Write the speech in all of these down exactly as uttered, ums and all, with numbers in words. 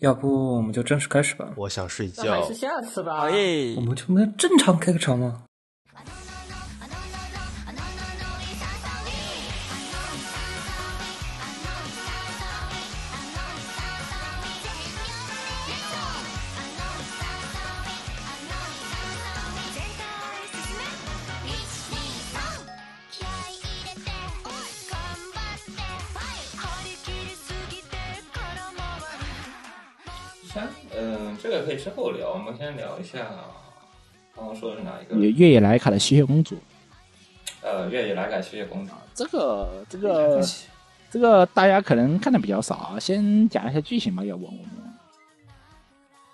要不我们就正式开始吧。我想睡觉。那还是下次吧。哎，我们就能正常开个场吗？之后聊，我们先聊一下刚刚说的是哪一个？越野莱卡的吸血公主。呃，越野莱卡吸血公主，这个这个这个大家可能看的比较少啊，先讲一下剧情吧，要不我们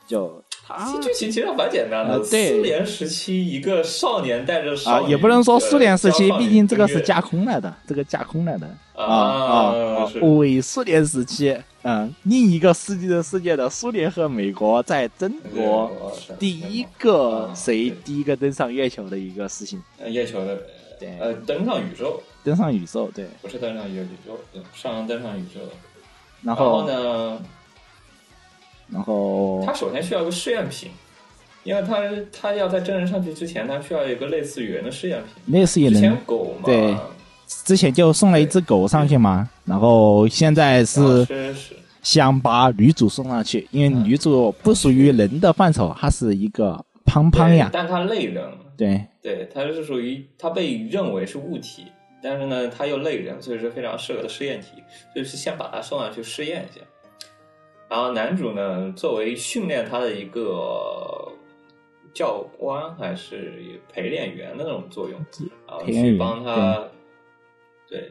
就他剧情其实蛮简单的、呃、对，苏联时期一个少年带着少年、呃、也不能说苏联时期，毕竟这个是架空来的，这个架空来的啊啊、呃呃，伪苏联时期。嗯，另一个世纪的世界的苏联和美国在争夺第一个谁第一个登上月球的一个事情。呃，月球的，对，呃，登上宇宙，登上宇宙，对，不是登上宇宙，上登上宇宙。然后呢？然后他首先需要一个试验品，因为他他要在真人上去之前，他需要一个类似猿的试验品，类似猿之前狗嘛，对。之前就送了一只狗上去嘛，然后现在是想把女主送上去，因为女主不属于人的范畴，她是一个胖胖呀，但她类人，对对，她是属于她被认为是物体，但是呢她又类人，所以是非常适合的试验体，就是先把她送上去试验一下。然后男主呢作为训练她的一个教官还是陪练员的那种作用，然后去帮她。对，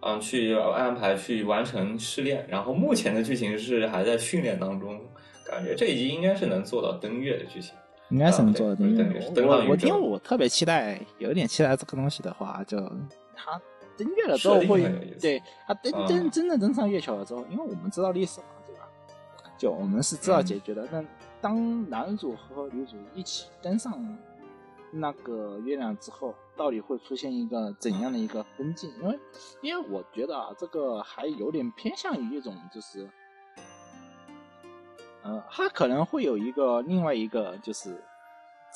嗯，去安排去完成试炼，然后目前的剧情是还在训练当中，感觉这一集应该是能做到登月的剧情，应该是能做到登月。登我我听我特别期待，有点期待这个东西的话，就他登月了之后会，对，他登真、嗯、真的登上月球了之后，因为我们知道历史嘛，对吧？就我们是知道解决的。那、嗯、当男主和女主一起登上那个月亮之后，到底会出现一个怎样的一个分镜？因为，因为我觉得啊，这个还有点偏向于一种，就是，呃，它可能会有一个另外一个就是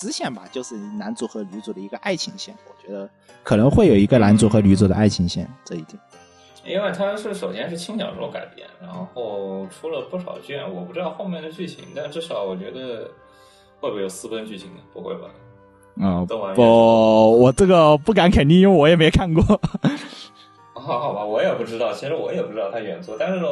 支线吧，就是男主和女主的一个爱情线。我觉得可能会有一个男主和女主的爱情线这一点。因为它是首先是轻小说改编，然后出了不少卷，我不知道后面的剧情，但至少我觉得会不会有私奔剧情呢？不会吧？啊、嗯、不，我这个不敢肯定，因为我也没看过。好好吧，我也不知道，其实我也不知道他原作，但是呢，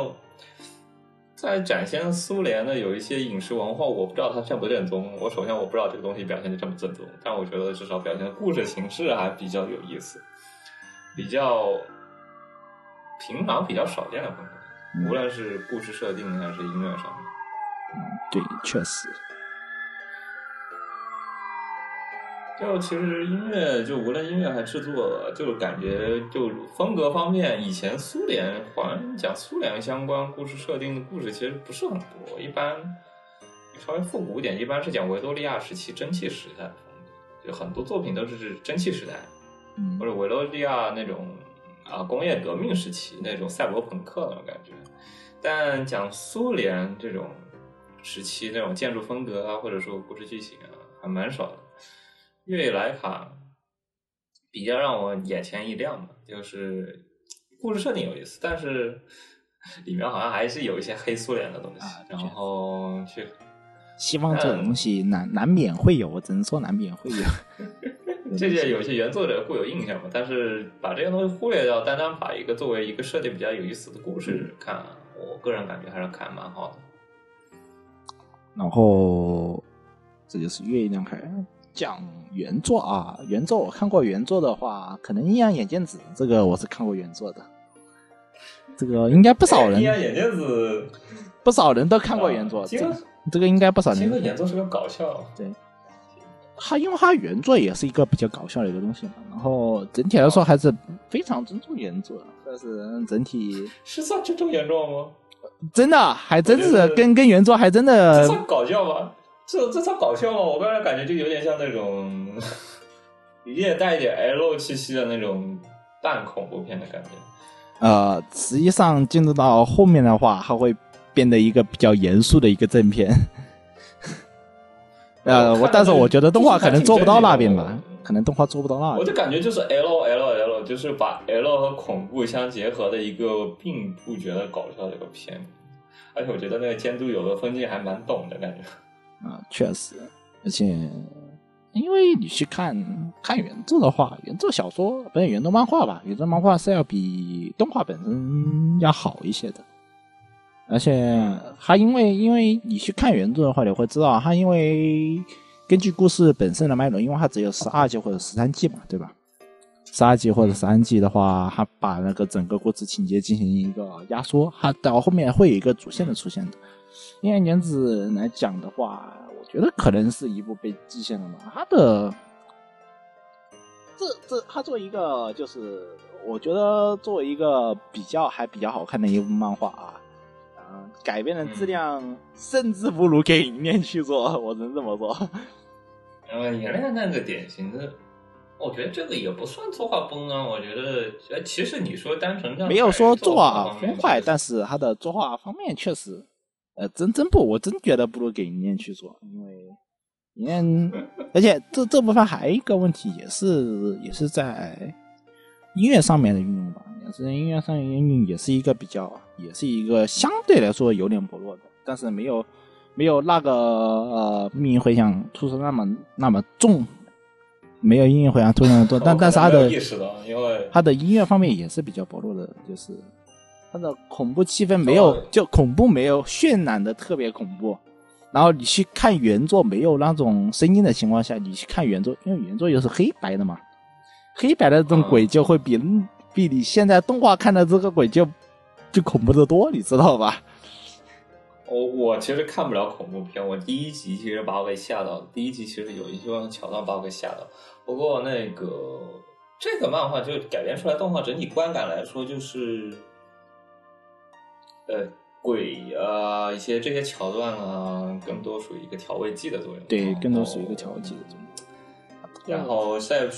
在展现苏联的有一些饮食文化，我不知道它正不正宗。我首先我不知道这个东西表现的正不正宗，但我觉得至少表现的故事形式还比较有意思，比较平常比较少见的风格，无论是故事设定还是音乐上面。嗯，对，确实。就其实音乐，就无论音乐还制作，就感觉就风格方面，以前苏联好像讲苏联相关故事设定的故事其实不是很多，一般稍微复古一点，一般是讲维多利亚时期蒸汽时代的风格，就很多作品都是蒸汽时代，或者维多利亚那种啊工业革命时期那种赛博朋克那种感觉。但讲苏联这种时期那种建筑风格啊，或者说故事剧情啊，还蛮少的。越野莱卡比较让我眼前一亮吧，就是故事设定有意思，但是里面好像还是有一些黑苏联的东西、啊、然后去希望这种东西 难, 难免会有，我只能说难免会有这些有些原作者会有印象嘛，但是把这些东西忽略掉，单单把一个作为一个设定比较有意思的故事看、嗯、我个人感觉还是看蛮好的。然后这就是越野莱卡讲原作啊，原作我看过，原作的话可能阴阳眼镜子，这个我是看过原作的，这个应该不少人、哎、阴阳眼镜子不少人都看过原作、啊、这, 这个应该不少人。这个原作是个搞笑，对，他因为他原作也是一个比较搞笑的一个东西嘛，然后整体来说还是非常尊重原作，但是整体是算尊重原作吗？真的还真是跟跟原作还真的这算搞笑吗？这这超搞笑吗？我刚才感觉就有点像那种也带一点 L 气息的那种半恐怖片的感觉。呃，实际上进入到后面的话，它会变得一个比较严肃的一个正片。呃，我但是我觉得动画可能做不到那边吧，可能动画做不到那边。我就感觉就是 L L L， 就是把 L 和恐怖相结合的一个并不觉得搞笑的一个片，而且我觉得那个监督有的分镜还蛮懂的感觉。啊，确实，而且因为你去看看原作的话，原作小说不是原作漫画吧？原作漫画是要比动画本身要好一些的。而且他因为因为你去看原著的话，你会知道他因为根据故事本身的脉络，因为他只有十二季或者十三季嘛，对吧？十二季或者十三季的话，他把那个整个故事情节进行一个压缩，他到后面会有一个主线的出现的。因为原子来讲的话，我觉得可能是一部被极限了嘛。他的这这他做一个就是，我觉得作为一个比较还比较好看的一部漫画啊。改编的质量、嗯、甚至不如给影恋去做，我能这么说。嗯，影恋那个典型的，我觉得这个也不算作画崩啊。我觉得，其实你说单纯没有说作画崩坏，但是他的作画方面确实，呃，真真不，我真觉得不如给影恋去做，因为影恋，而且这这部分还有一个问题，也是也是在音乐上面的运用吧，也是音乐上面运用，也是一个比较。也是一个相对来说有点薄弱的，但是没有没有那个呃命运回响突出那么那么重，没有音乐回响突出那么多，但但是他的他的音乐方面也是比较薄弱的，就是他的恐怖气氛没有，就恐怖没有渲染的特别恐怖，然后你去看原作没有那种声音的情况下，你去看原作，因为原作又是黑白的嘛，黑白的这种鬼就会比、嗯、比你现在动画看的这个鬼就。就恐怖的多，你知道吧？我、oh, 我其实看不了恐怖片，我第一集其实把我给吓到了。第一集其实有一些桥段把我给吓到，不过那个这个漫画就改编出来动画，整体观感来说就是，呃，鬼啊，一些这些桥段啊，更多属于一个调味剂的作用。对，更多属于一个调味剂的作用。然后在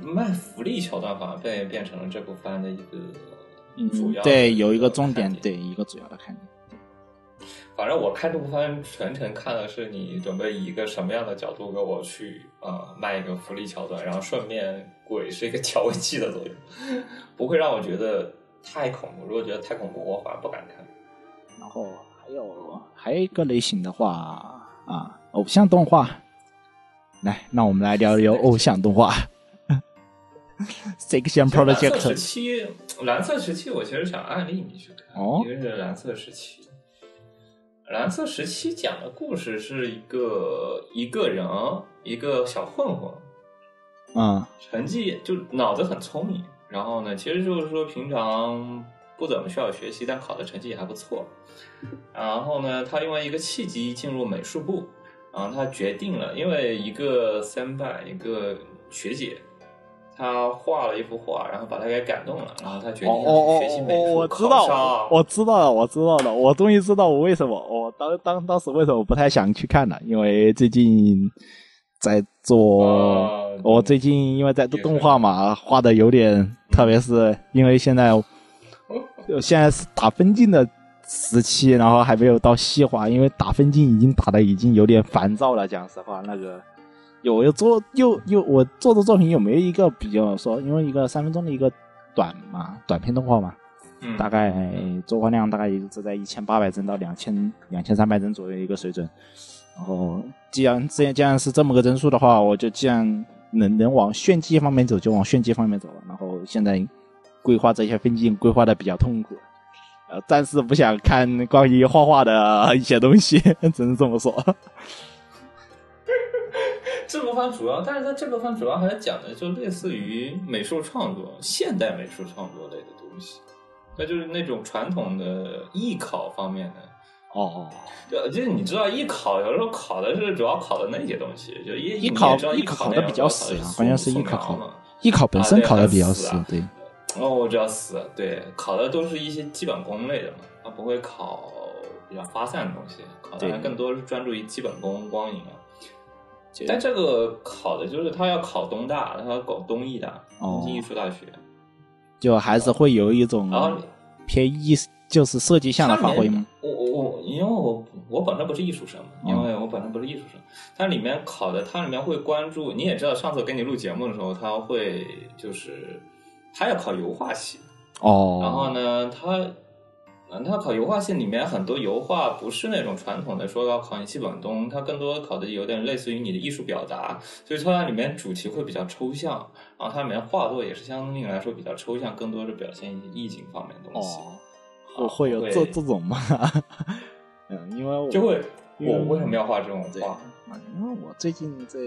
卖福利桥段反而变变成了这部番的一个。嗯、主要对有一个重点，对一个主要的看点。反正我看这部番全程看的是你准备以一个什么样的角度给我去啊、呃、卖一个福利桥段，然后顺便鬼是一个调味剂的作用，不会让我觉得太恐怖。如果觉得太恐怖，我反而不敢看。然后还有还有一个类型的话啊，偶像动画。来，那我们来聊聊偶像动画。Selection Project 蓝色时期，蓝色时期，我其实想案例你去看，哦、因为是蓝色时期。蓝色时期讲的故事是一个一个人，一个小混混，嗯，成绩就脑子很聪明，然后呢，其实就是说平常不怎么需要学习，但考的成绩也还不错。然后呢，他因为一个契机进入美术部，然后他决定了，因为一个三拜，一个学姐。他画了一幅画，然后把他给感动了，然后他决定要去学习美术。哦哦哦、我知道，我知道了，我知道了，我终于知道我为什么我当当当时为什么不太想去看了，因为最近在做，呃、我最近因为在做动画嘛，画的有点，特别是因为现在，现在是打分镜的时期，然后还没有到细化，因为打分镜已经打的已经有点烦躁了，讲实话那个。有又做又又我做的作品有没有一个比较说，因为一个三分钟的一个短嘛，短片动画嘛，嗯、大概作画量大概也是在一千八百帧到两千两千三百帧左右一个水准。然后既然既然既然是这么个帧数的话，我就既然能能往炫技方面走，就往炫技方面走了。然后现在规划这些分镜规划的比较痛苦，呃，暂时不想看关于画画的一些东西，只能这么说。这部番主要，但是它这部番主要还是讲的就类似于美术创作、现代美术创作类的东西，那就是那种传统的艺考方面的。哦，对，就是你知道艺考有时候考的是主要考的那些东西，就艺考艺考的比较死，关键是艺考考艺考本身考的比较死，啊、对。哦，我知道死，对，考的都是一些基本功类的嘛，它不会考比较发散的东西，考的更多是专注于基本功、光影啊。但这个考的就是他要考东大，他要搞东艺大，东京艺术大学，就还是会有一种偏艺，就是设计向的发挥吗？我我我我本身不是艺术生，因为我本身不是艺术生，它里面考的，它里面会关注，你也知道，上次给你录节目的时候，他会就是他要考油画系哦，然后呢，他他考油画系里面很多油画不是那种传统的说要考你基本功，它更多考的有点类似于你的艺术表达，所以说它里面主题会比较抽象，然后它里面画作也是相对来说比较抽象，更多的表现意境方面的东西。哦，我会有这这种吗？嗯，因为我就会我为什么要画这种画？因为我最近在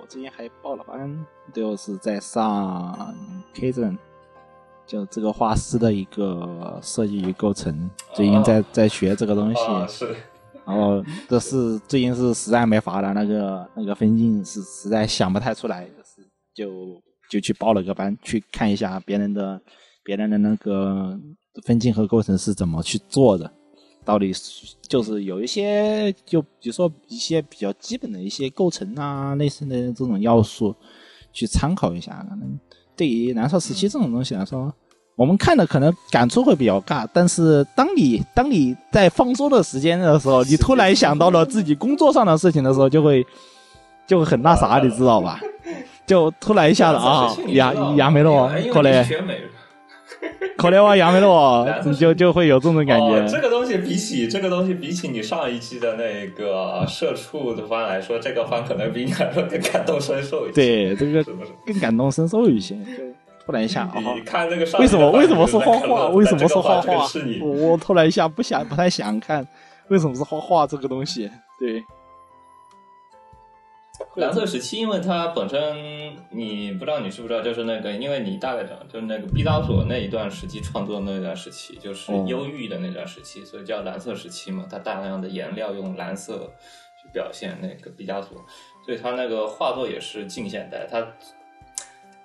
我最近还报了班，就是在上 Kaizen， 就这个画师的一个设计与构成，最近在、啊、在学这个东西。啊、是，然后这是最近是实在没法了，那个那个分镜是实在想不太出来，就就去报了个班，去看一下别人的别人的那个分镜和构成是怎么去做的。到底就是有一些，就比如说一些比较基本的一些构成啊，类似的这种要素去参考一下。可能对于燃烧时期这种东西来说，我们看的可能感触会比较尬，但是当你当你在放松的时间的时候，你突然想到了自己工作上的事情的时候，就会就会很那啥，你知道吧？就突然一下子啊，牙牙没了，过来。可怜我杨梅洛，你就就会有这种感觉、哦。这个东西比起这个东西比起你上一期的那个社畜的番来说，这个番可能比你来说更感同身受一些。对，这个更感同身受一些。对，突然一下，你、哦、看这个上为什么为什么是画画？为什么是画画？我突然一下不想不太想看，为什么是画画这个东西？对。蓝色时期，因为它本身你不知道你知不知道，就是那个，因为你大概讲，就是那个毕加索那一段时期创作的那段时期，就是忧郁的那段时期，所以叫蓝色时期嘛。它大量的颜料用蓝色去表现那个毕加索，所以它那个画作也是近现代。它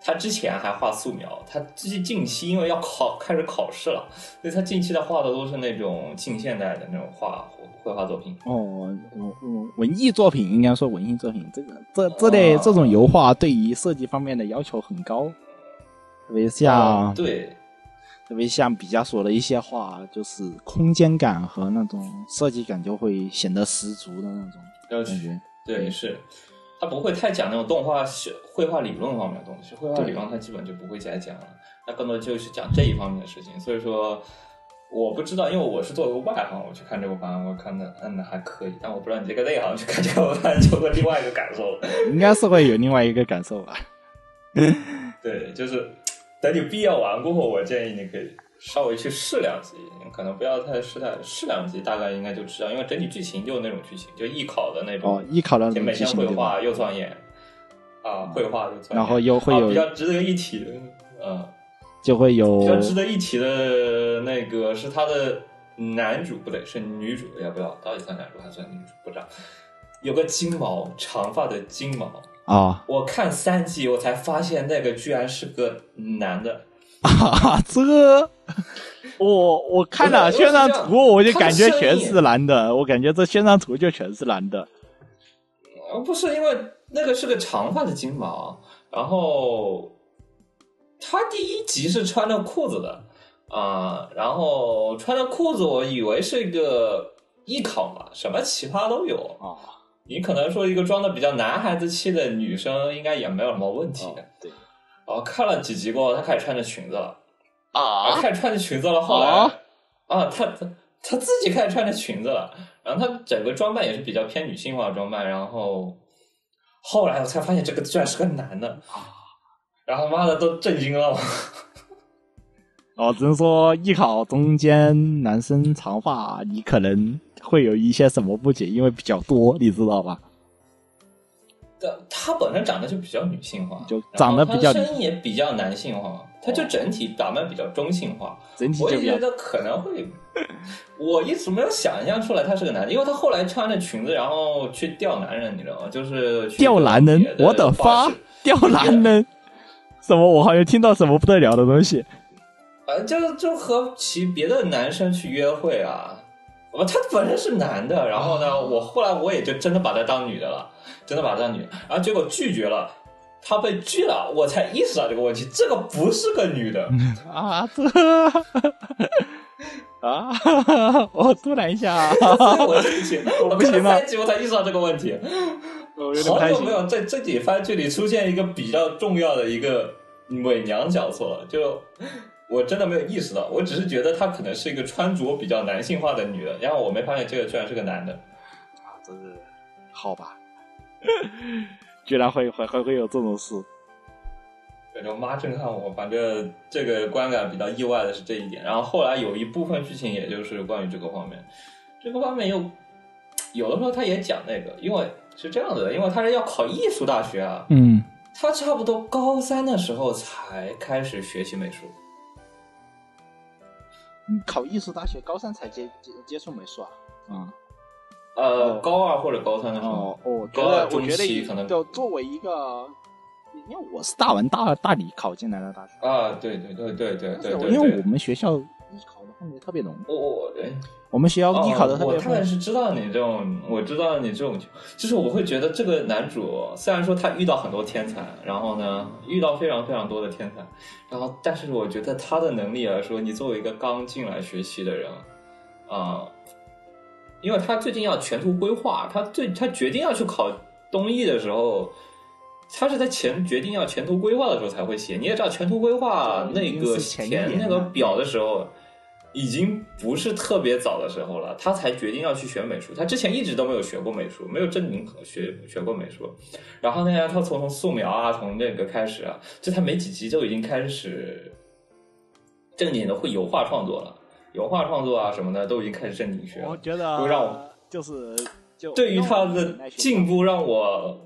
他之前还画素描，他近期因为要考开始考试了，所以他近期的画的都是那种近现代的那种画绘画作品。哦，文艺作品应该说文艺作品，这个这这类、哦、这种油画对于设计方面的要求很高，特别像、哦、对，特别像毕加索的一些画，就是空间感和那种设计感就会显得十足的那种感觉。对，是。他不会太讲那种动画绘画理论方面的东西，绘画理论他基本就不会再讲了，那更多就是讲这一方面的事情。所以说我不知道，因为我是作为外行我去看这个番，我看的嗯还可以，但我不知道你这个内行去看这个番就会另外一个感受了，应该是会有另外一个感受吧。对，就是等你毕业完过后，我建议你可以稍微去试两集，可能不要太试太试两集，大概应该就知道，因为整体剧情就那种剧情，就艺考的那种，哦，艺考的那种剧情，每天绘画又创业啊，绘画又创业，然后又会有、啊、比较值得一提的，嗯，就会有比较值得一提的那个是他的男主不对，是女主，也不知道到底算男主还算女主，不知道，有个金毛长发的金毛啊、哦，我看三集我才发现那个居然是个男的。啊，这我我看了宣传图，我就感觉全是男的，我感觉这宣传图就全是男的。不是，因为那个是个长发的金毛，然后他第一集是穿着裤子的啊、呃，然后穿着裤子，我以为是一个艺考嘛，什么奇葩都有啊。哦，你可能说一个装的比较男孩子气的女生，应该也没有什么问题的。哦，对。哦，看了几集过后，他开始穿着裙子了啊！开始穿着裙子了，后来啊，啊他他自己开始穿着裙子了，然后他整个装扮也是比较偏女性化的装扮，然后后来我才发现这个居然是个男的，然后妈的都震惊了。哦，只能说艺考中间男生长发，你可能会有一些什么不解，因为比较多，你知道吧？他本身长得就比较女性化，就长得比较，声音也比较男性化，他就整体打扮比较中性化。整体我也觉得可能会，我一直没有想象出来他是个男的，因为他后来穿着裙子，然后去钓男人，你知道吗？就是钓男人，我的发，钓男人，什么？我好像听到什么不得了的东西。呃，就就和其别的男生去约会啊。他本身是男的，然后呢，我后来我也就真的把他当女的了，真的把他当女的，然后结果拒绝了，他被拒了，我才意识到这个问题，这个不是个女的啊，这啊！我突然一下，我不行，我不行了。三集我才意识到这个问题，我有点好久没有在这几番剧里出现一个比较重要的一个伪娘角色了，就我真的没有意识到，我只是觉得她可能是一个穿着比较男性化的女人，然后我没发现这个居然是个男的啊！真是好吧，居然会会 会, 会有这种事。感觉妈震撼我，反正这个观感比较意外的是这一点。然后后来有一部分剧情，也就是关于这个方面，这个方面又有的时候他也讲那个，因为是这样的，因为他是要考艺术大学啊，嗯，他差不多高三的时候才开始学习美术。考艺术大学高三才接接接触美术啊？嗯。呃，高二或者高三的时候，哦，高二中期可能就作为一个。因为我是大文大大理考进来的大学啊，对对对对对对对。因为我们学校艺考的氛围特别浓，我我我们学校艺考的特别浓。我大概是知道你这种，我知道你这种，就是我会觉得这个男主虽然说他遇到很多天才，然后呢遇到非常非常多的天才，然后但是我觉得他的能力来说，你作为一个刚进来学习的人啊、呃，因为他最近要前途规划，他最他决定要去考东艺的时候。他是在前决定要前途规划的时候才会写，你也知道前途规划那个填那个表的时候已经不是特别早的时候了，他才决定要去学美术，他之前一直都没有学过美术，没有正经学学过美术，然后呢他从素描啊从那个开始啊，就他没几集就已经开始正经的会油画创作了，油画创作啊什么的都已经开始正经学了，我觉得就让我就是就对于他的进步让我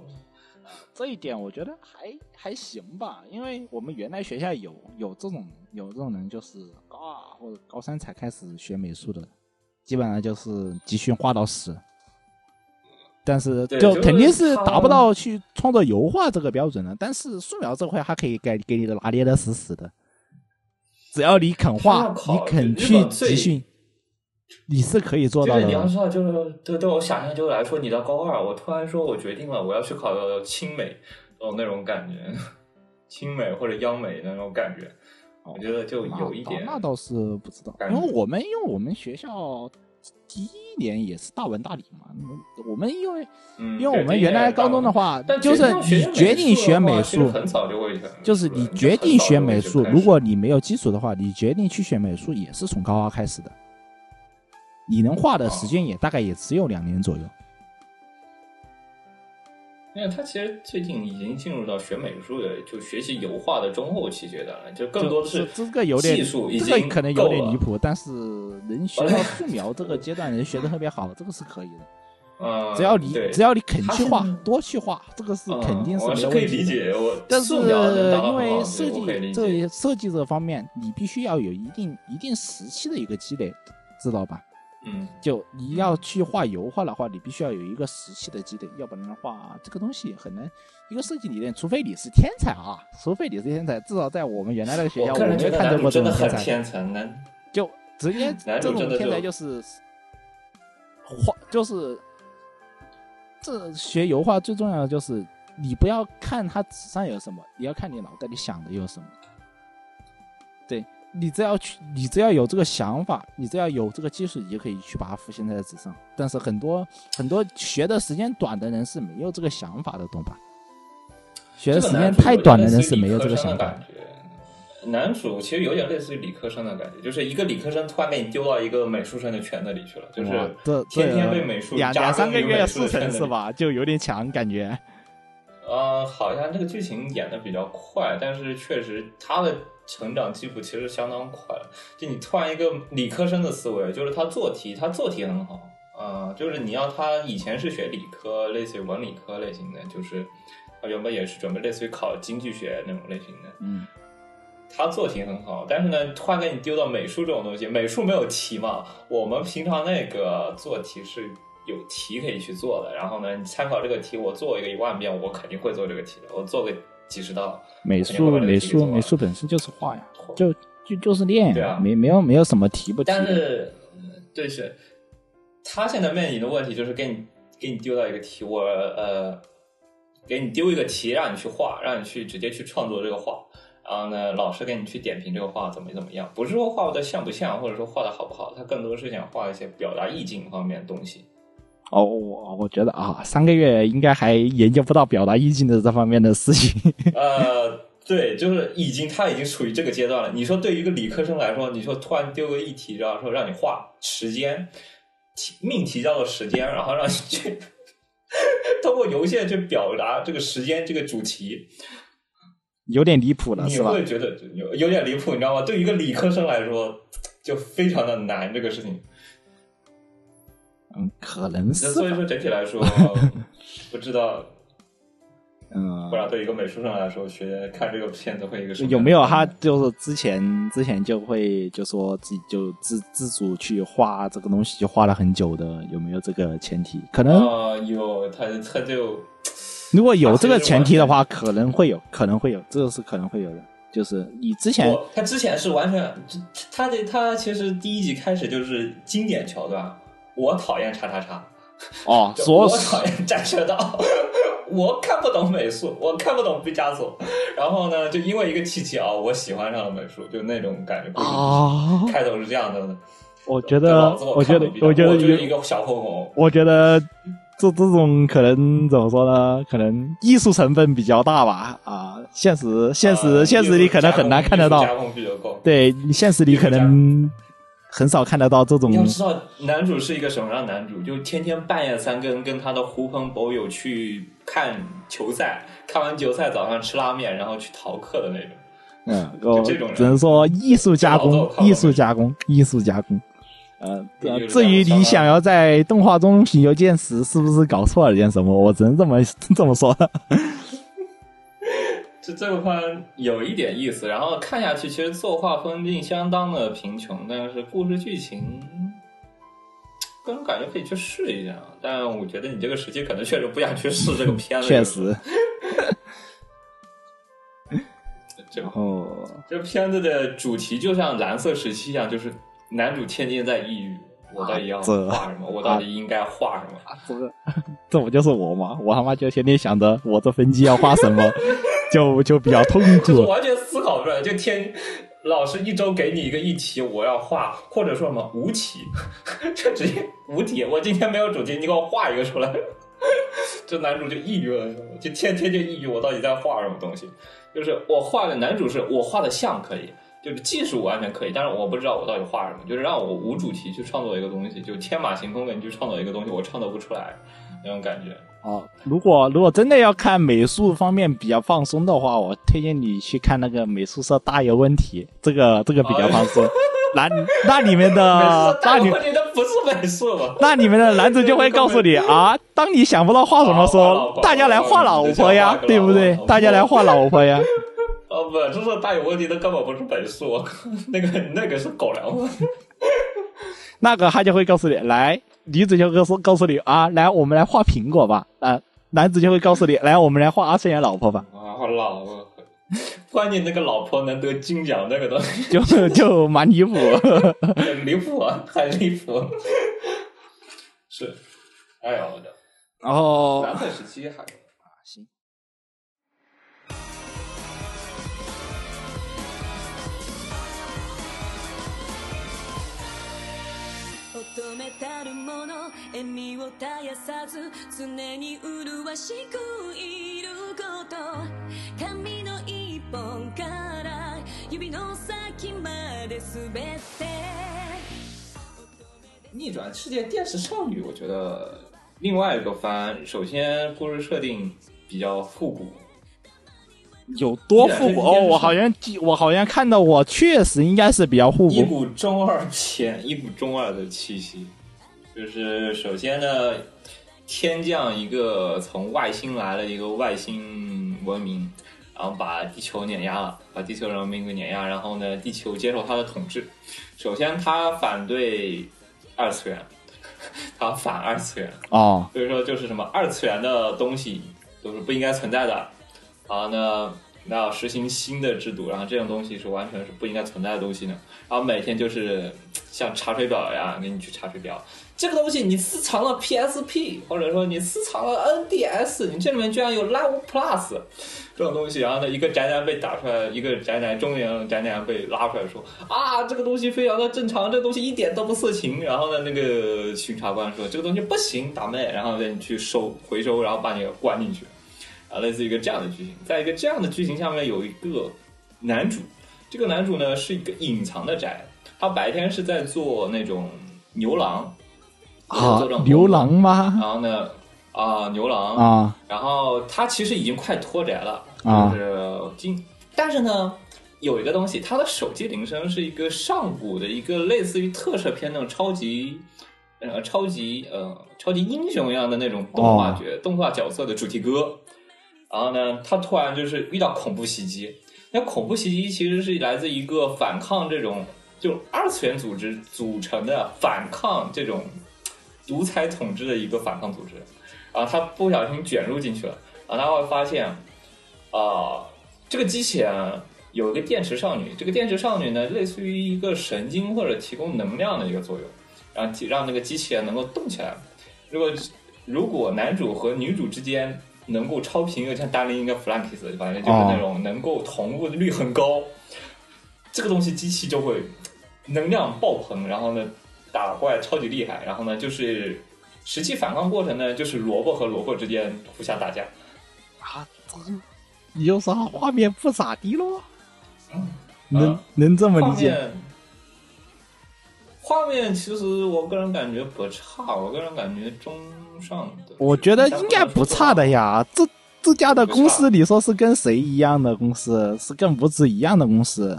这一点我觉得还还行吧，因为我们原来学校有有这种有这种人，就是高二或者高三才开始学美术的，基本上就是集训画到死，但是就肯定是达不到去创作油画这个标准的，但是素描这块还可以给给你拿捏的死死的，只要你肯画，你肯去集训。你是可以做到的。就是你要知道，就是对对我想象就来说，你到高二，我突然说我决定了，我要去考清美，哦那种感觉，清美或者央美那种感觉，我觉得就有一点。哦、那, 那倒是不知道，因为我们因为我们学校第一年也是大文大理嘛，我们因为、嗯、因为我们原来高中的话，就是你决定学美术，很早就会，就是你决定学美术，如果你没有基础的话，你决定去学美术也是从高二开始的。你能画的时间也大概也只有两年左右，因为他其实最近已经进入到学美术的，就学习油画的中后期阶段了，就更多的是这个有点技术，这个可能有点离谱，但是能学到素描这个阶段，能学得特别好，这个是可以的。嗯，只要你只要你肯去画，多去画，这个是肯定是没有问题的。我是可以理解，我但是因为设计这设计这方面，你必须要有一定一定时期的一个积累，知道吧？嗯，就你要去画油画的话，你必须要有一个时期的积累，要不然的话，这个东西很难。一个设计理念，除非你是天才啊，除非你是天才。至少在我们原来的学校，我没有看到过这种天才。真的很天才，男就直接这种天才就是画，就是这学油画最重要的就是你不要看他纸上有什么，你要看你脑袋里想的有什么。对。你只要去，你只要有这个想法，你只要有这个技术，你就可以去把它浮现在纸上。但是很多很多学的时间短的人是没有这个想法的，懂吧？学的时间太短的人是没有这个想法。男主其实有点类似于理科生的感觉，就是一个理科生突然给你丢到一个美术生的圈子里去了，就是天天被美术两两三个月速成是吧？就有点强感觉。呃，好像这个剧情演的比较快，但是确实他的。成长进步其实相当快，就你突然一个理科生的思维，就是他做题，他做题很好，呃，就是你要他以前是学理科，类似于文理科类型的，就是他原本也是准备类似于考经济学那种类型的，嗯，他做题很好，但是呢，突然给你丢到美术这种东西，美术没有题嘛，我们平常那个做题是有题可以去做的，然后呢，你参考这个题，我做一个一万遍，我肯定会做这个题的，我做个。几十道美术美术美术本身就是画呀，就就就是练呀、啊，没没有没有什么题不题。但是，对是，他现在面临的问题就是给你给你丢到一个题，我呃，给你丢一个题让你去画，让你去直接去创作这个画，然后呢老师给你去点评这个画怎么怎么样，不是说画的像不像或者说画的好不好，他更多是想画一些表达意境方面的东西。哦，我我觉得啊，三个月应该还研究不到表达意境的这方面的事情。呃，对，就是已经他已经属于这个阶段了。你说对于一个理科生来说，你说突然丢个议题，然后说让你画时间，命题叫做时间，然后让你去通过邮件去表达这个时间这个主题，有点离谱了，是吧？你会觉得有有点离谱，你知道吗？对于一个理科生来说，就非常的难这个事情。嗯，可能是。所以说整体来说，不知道，嗯，不知道对一个美术生来说，学看这个片子会一个什么？有没有他就是之前之前就会就说自己就自自主去画这个东西，就画了很久的，有没有这个前提？可能啊、呃，有他他就如果有这个前提的话，可能会有，可能会有，这个是可能会有的。就是你之前他之前是完全他的他其实第一集开始就是经典桥段。我讨厌叉叉叉哦，我讨厌战车道，我看不懂美术，我看不懂毕加索。然后呢，就因为一个契机啊，我喜欢上了美术，就那种感觉。哦，开头是这样的。我觉得，我觉得，我觉得一个小混混。我觉得这这种可能怎么说呢？可能艺术成分比较大吧。啊，现实，现实，呃、现实里可能很难看得到。对，现实里可能。很少看得到这种。你要知道男主是一个什么样的男主，就天天半夜三更跟他的狐朋狗友去看球赛，看完球赛早上吃拉面，然后去逃课的那种。嗯，就这种人只能说艺术加工，艺术加工，艺术加工。呃，至于你想要在动画中寻求现实，是不是搞错了点什么？我只能这么这么说。就这个话有一点意思，然后看下去其实作画分镜相当的贫穷，但是故事剧情个人感觉可以去试一下，但我觉得你这个时期可能确实不想去试这个片子。确实这这片子的主题就像蓝色时期一样，就是男主天天在抑郁，我到底要画什么、啊、我到底应该画什么、啊、这个这不就是我吗？我他妈就天天想着我这分镜要画什么就就比较痛苦，就是完全思考出来。就天老师一周给你一个议题，我要画，或者说什么无题，就直接无题。我今天没有主题，你给我画一个出来。这男主就抑郁了，就天天就抑郁。我到底在画什么东西？就是我画的男主是我画的像可以，就是技术完全可以，但是我不知道我到底画什么。就是让我无主题去创作一个东西，就天马行空的你去创作一个东西，我创作不出来那种感觉。哦，如果如果真的要看美术方面比较放松的话，我推荐你去看那个美术社大有问题，这个这个比较放松。那那里面的那里面的不是美术，那里面的男主就会告诉你啊，当你想不到画什么时候，大家来画老婆呀，对不对？大家来画老婆呀。哦，不，这是大有问题的，根本不是美术，那个那个是狗粮。那个他就会告诉你来。女子就会告诉你啊，来我们来画苹果吧，啊，男子就会告诉你来我们来画阿顺元老婆吧，啊，画老婆，关键那个老婆能得金奖那个东西，就就蛮离谱，很离谱啊，很离谱，是，哎呦我的，然后蓝色时期还有啊，行。求めたるもの笑みを絶やさず常に麗しくいること髪の一本から指の先まで全て逆转世界电视少女，我觉得另外一个番首先故事设定比较复古，有多复古哦！我好像我好像看到，我确实应该是比较复古，一股中二片，一股中二的气息。就是首先呢，天降一个从外星来了一个外星文明，然后把地球碾压了，把地球人民给碾压，然后呢，地球接受他的统治。首先，他反对二次元，他反二次元哦，所以说就是什么二次元的东西都是不应该存在的。然后呢，然后实行新的制度，然后这种东西是完全是不应该存在的东西呢。然后每天就是像查水表呀，给你去查水表，这个东西你私藏了 P S P， 或者说你私藏了 N D S， 你这里面居然有 Live Plus 这种东西。然后呢，一个宅男被打出来，一个宅男中年宅男被拉出来说啊，这个东西非常的正常，这个东西一点都不色情。然后呢，那个巡查官说这个东西不行，打妹，然后呢你去收回收，然后把你关进去。啊，类似一个这样的剧情。在一个这样的剧情下面有一个男主，这个男主呢是一个隐藏的宅，他白天是在做那种牛郎啊，牛郎吗？然后呢啊、呃、牛郎啊，然后他其实已经快脱宅了啊，就是但是呢有一个东西，他的手机铃声是一个上古的一个类似于特摄片那种超级呃超级呃超级英雄一样的那种动画角、哦、动画角色的主题歌。然后呢，他突然就是遇到恐怖袭击。那恐怖袭击其实是来自一个反抗这种就二次元组织组成的反抗这种独裁统治的一个反抗组织。然后他不小心卷入进去了。然后他会发现，啊、呃，这个机器啊有一个电池少女。这个电池少女呢，类似于一个神经或者提供能量的一个作用，然后让那个机器人能够动起来。如果如果男主和女主之间能够超频，又像单拎一个 flankies， 反正就是那种能够同步率很高、哦、这个东西机器就会能量爆棚，然后呢打怪超级厉害，然后呢就是实际反抗过程呢就是萝卜和萝卜之间互相打架啊，你就说画面不咋地咯、嗯、能、呃、能这么理解。画面其实我个人感觉不差，我个人感觉中上的，我觉得应该不差的呀。这这家的公司，你说是跟谁一样的公司？是跟不止一样的公司，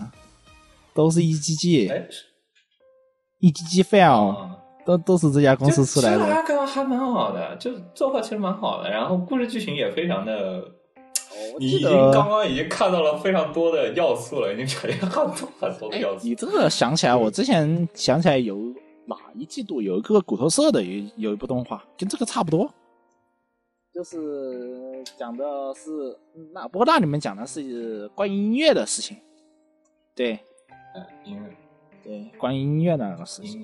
都是 E G G，E G G Fail，、嗯、都都是这家公司出来的。这个还蛮好的，就做法其实蛮好的，然后故事剧情也非常的。你已经刚刚已经看到了非常多的要素了，已经产生很多很多的要素。你这个想起来，我之前想起来有哪一季度有一个骨头社的有有一部动画，跟这个差不多，就是讲的是那不过那里面讲的是关于音乐的事情，对，嗯，音乐，对，关于音乐的那个事情，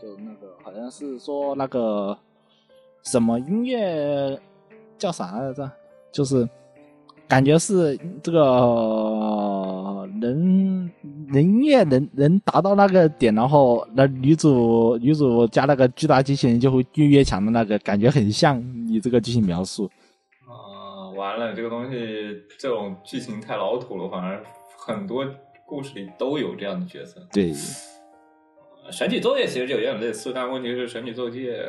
就那个好像是说那个什么音乐叫啥来着，就是。感觉是这个人人音乐能能达到那个点，然后那女主女主加那个巨大机器人就会越越强的那个感觉，很像你这个剧情描述。啊、呃，完了，这个东西这种剧情太老土了，反而很多故事里都有这样的角色。对，神曲作业其实就有点类似，但问题是神曲作业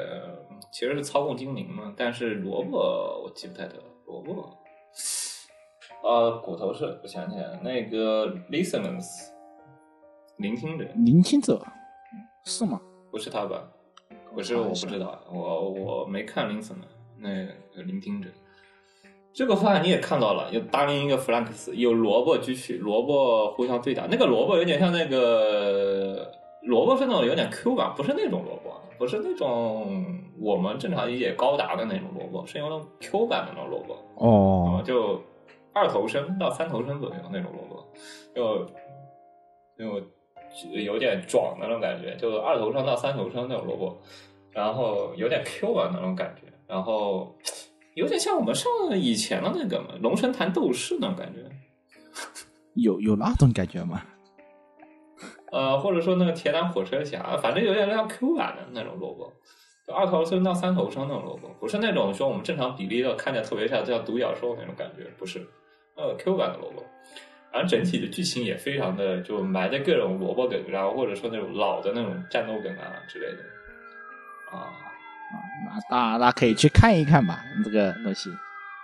其实是操控精灵嘛，但是萝卜我记不太得了，萝卜。呃，骨头社，我想起来了，那个 listeners， 聆听者，聆听者，是吗？不是他吧？不是，我不知道，我我没看 listener， 那个聆听者。这个话你也看到了，有搭另一个 flanks， 有萝卜举起，萝卜互相对打，那个萝卜有点像那个萝卜是那种有点 Q 吧，不是那种萝卜，不是那种我们正常理解高达的那种萝卜，是用那种 Q 版的那种萝卜哦，嗯、就。二头身到三头身左右那种萝卜，就就有点壮的那种感觉，就二头身到三头身那种萝卜，然后有点 Q 啊那种感觉，然后有点像我们上以前的那个嘛，龙神坛斗士那种感觉，有有那种感觉吗？呃，或者说那个铁胆火车侠，反正有点像 Q 版的那种萝卜。二头身到三头身那种萝卜，不是那种说我们正常比例的看起来特别像叫独角兽那种感觉，不是，呃 Q 版的萝卜。然后整体的剧情也非常的就埋在各种萝卜梗，然后或者说那种老的那种战斗梗啊之类的。啊，那那那可以去看一看吧，这个东西。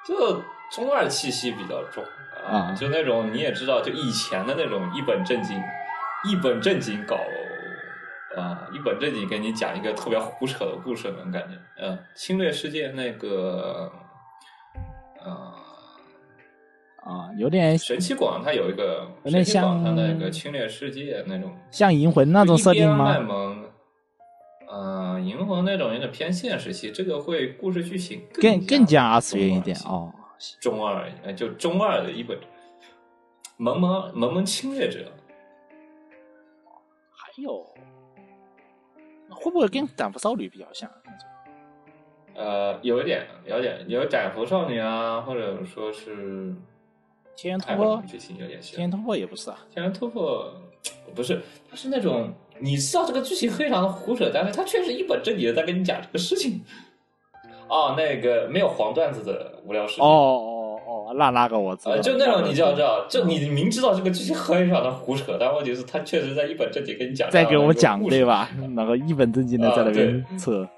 就中二气息比较重啊，就那种你也知道，就以前的那种一本正经，一本正经搞。啊，一本正经给你讲一个特别胡扯的故事那种感觉，嗯，侵略世界那个，呃，啊，有点神奇广，它有一个有点像它那个侵略世界那种，像银魂那种设定吗？卖萌，呃，银魂那种有点偏现实系，这个会故事剧情更更加二次元一点哦，中二，呃，就中二的一本。萌萌萌萌侵略者，还有会不会跟斩服少女比较像？呃，有一点，有点有斩服少女啊，或者说是天元突破，最新有点像。天元突破也不是啊，天元突破不是，它是那种你知道这个剧情非常的胡扯，但是它确实一本正经的在跟你讲这个事情。哦，那个没有黄段子的无聊事情。哦哦哦，那那个我知道、呃。就那种你就要知道，就你明知道这个剧情非常的胡扯，但问题是它确实在一本正经跟你讲。再给我讲对吧？然后一本正经的在那边扯。呃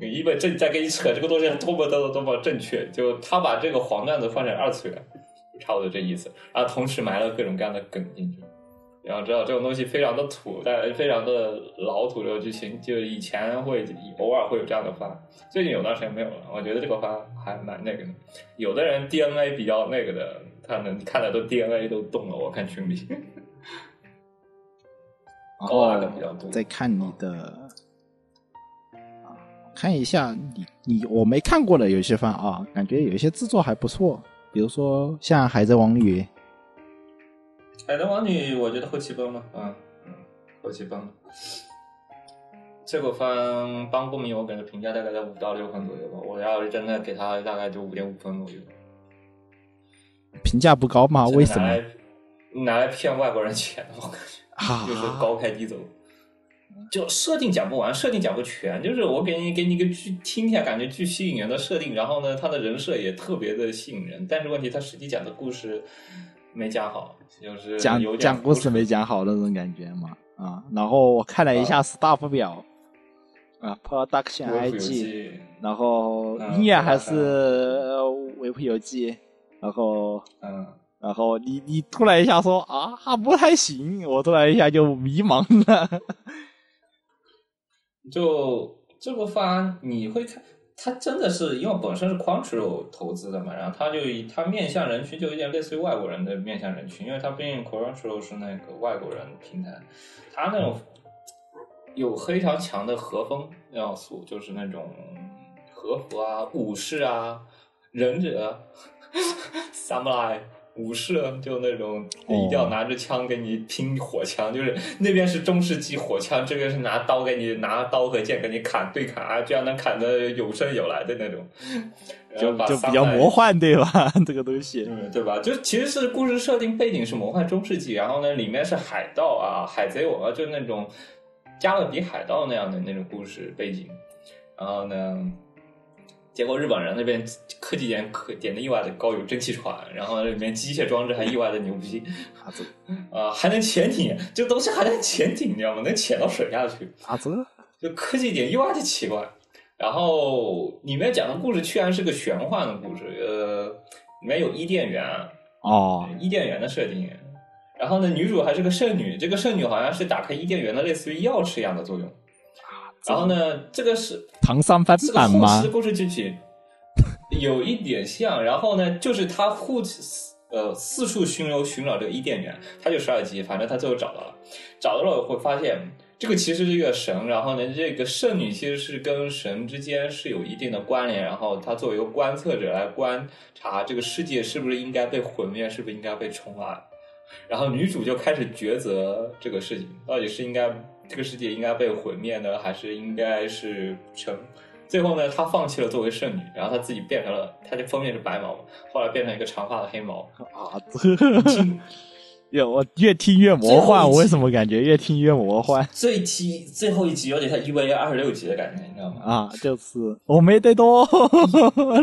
一本正在跟你扯这个东西多么多么多么正确，就他把这个黄段子换成二次元，差不多这意思。然后同时埋了各种各样的梗进去，然后知道这种东西非常的土，但非常的老土的剧情，就以前会偶尔会有这样的发，最近有段时间没有了。我觉得这个发还蛮那个的。有的人 D N A 比较那个的，他能看的都 D N A 都动了。我看群里，高大的比较多。在看你的。看一下你你我没看过的有些番啊，感觉有些制作还不错，比如说像《海贼王女》。海贼王女我觉得后期崩了，嗯嗯，后期崩了。这个番帮不明我给的评价大概在五到六分左右吧，我要是真的给他大概就五点五分左右。评价不高吗？为什么？拿来骗外国人钱，我感觉就是高开低走。就设定讲不完，设定讲不全，就是我给你给你一个剧听一下，感觉巨吸引人的设定，然后呢，他的人设也特别的吸引人，但是问题他实际讲的故事没讲好，就是讲有讲故事没讲好的那种感觉嘛啊。然后我看了一下 staff 表啊 ，Production I G， 然后音乐还是维普游记，然后嗯。然后你你突然一下说啊不太行，我突然一下就迷茫了。就这个番你会看，它真的是因为本身是 Crunchyroll 投资的嘛，然后它就它面向人群就有点类似于外国人的面向人群，因为它毕竟 Crunchyroll 是那个外国人平台，它那种有非常强的和风要素，就是那种和服啊、武士啊、忍者、Samurai。武士就那种一定要拿着枪给你拼火枪、oh. 就是那边是中世纪火枪，这边是拿刀给你拿刀和剑给你砍对砍啊，这样能砍得有声有来的那种，就就比较魔幻对吧？这个东西、嗯、对吧？就其实是故事设定背景是魔幻中世纪，然后呢里面是海盗啊、海贼王啊，就那种加勒比海盗那样的那种故事背景，然后呢结果日本人那边科技点可点的意外的高，有蒸汽船，然后里面机械装置还意外的牛逼啊！这啊还能潜艇，这东西还能潜艇，你知道吗？能潜到水下去啊！这就科技点意外的奇怪。然后里面讲的故事居然是个玄幻的故事，呃，里面有伊甸园哦，伊甸园的设定。然后呢，女主还是个圣女，这个圣女好像是打开伊甸园的类似于钥匙一样的作用。然后呢，这个是唐三翻版吗？这个故事剧情有一点像。然后呢，就是他护呃四处巡游寻找这个伊甸园，他就十二集，反正他最后找到了，找到了会发现这个其实是一个神。然后呢，这个圣女其实是跟神之间是有一定的关联。然后他作为一个观测者来观察这个世界是不是应该被毁灭，是不是应该被宠爱。然后女主就开始抉择这个事情，到底是应该。这个世界应该被毁灭呢，还是应该是成？最后呢，她放弃了作为圣女，然后她自己变成了，她这封面是白毛，后来变成一个长发的黑毛啊！越我越听越魔幻，我为什么感觉越听越魔幻？最期最后一集有点像一 v 二十六集的感觉，你知道吗？啊，就是我没得多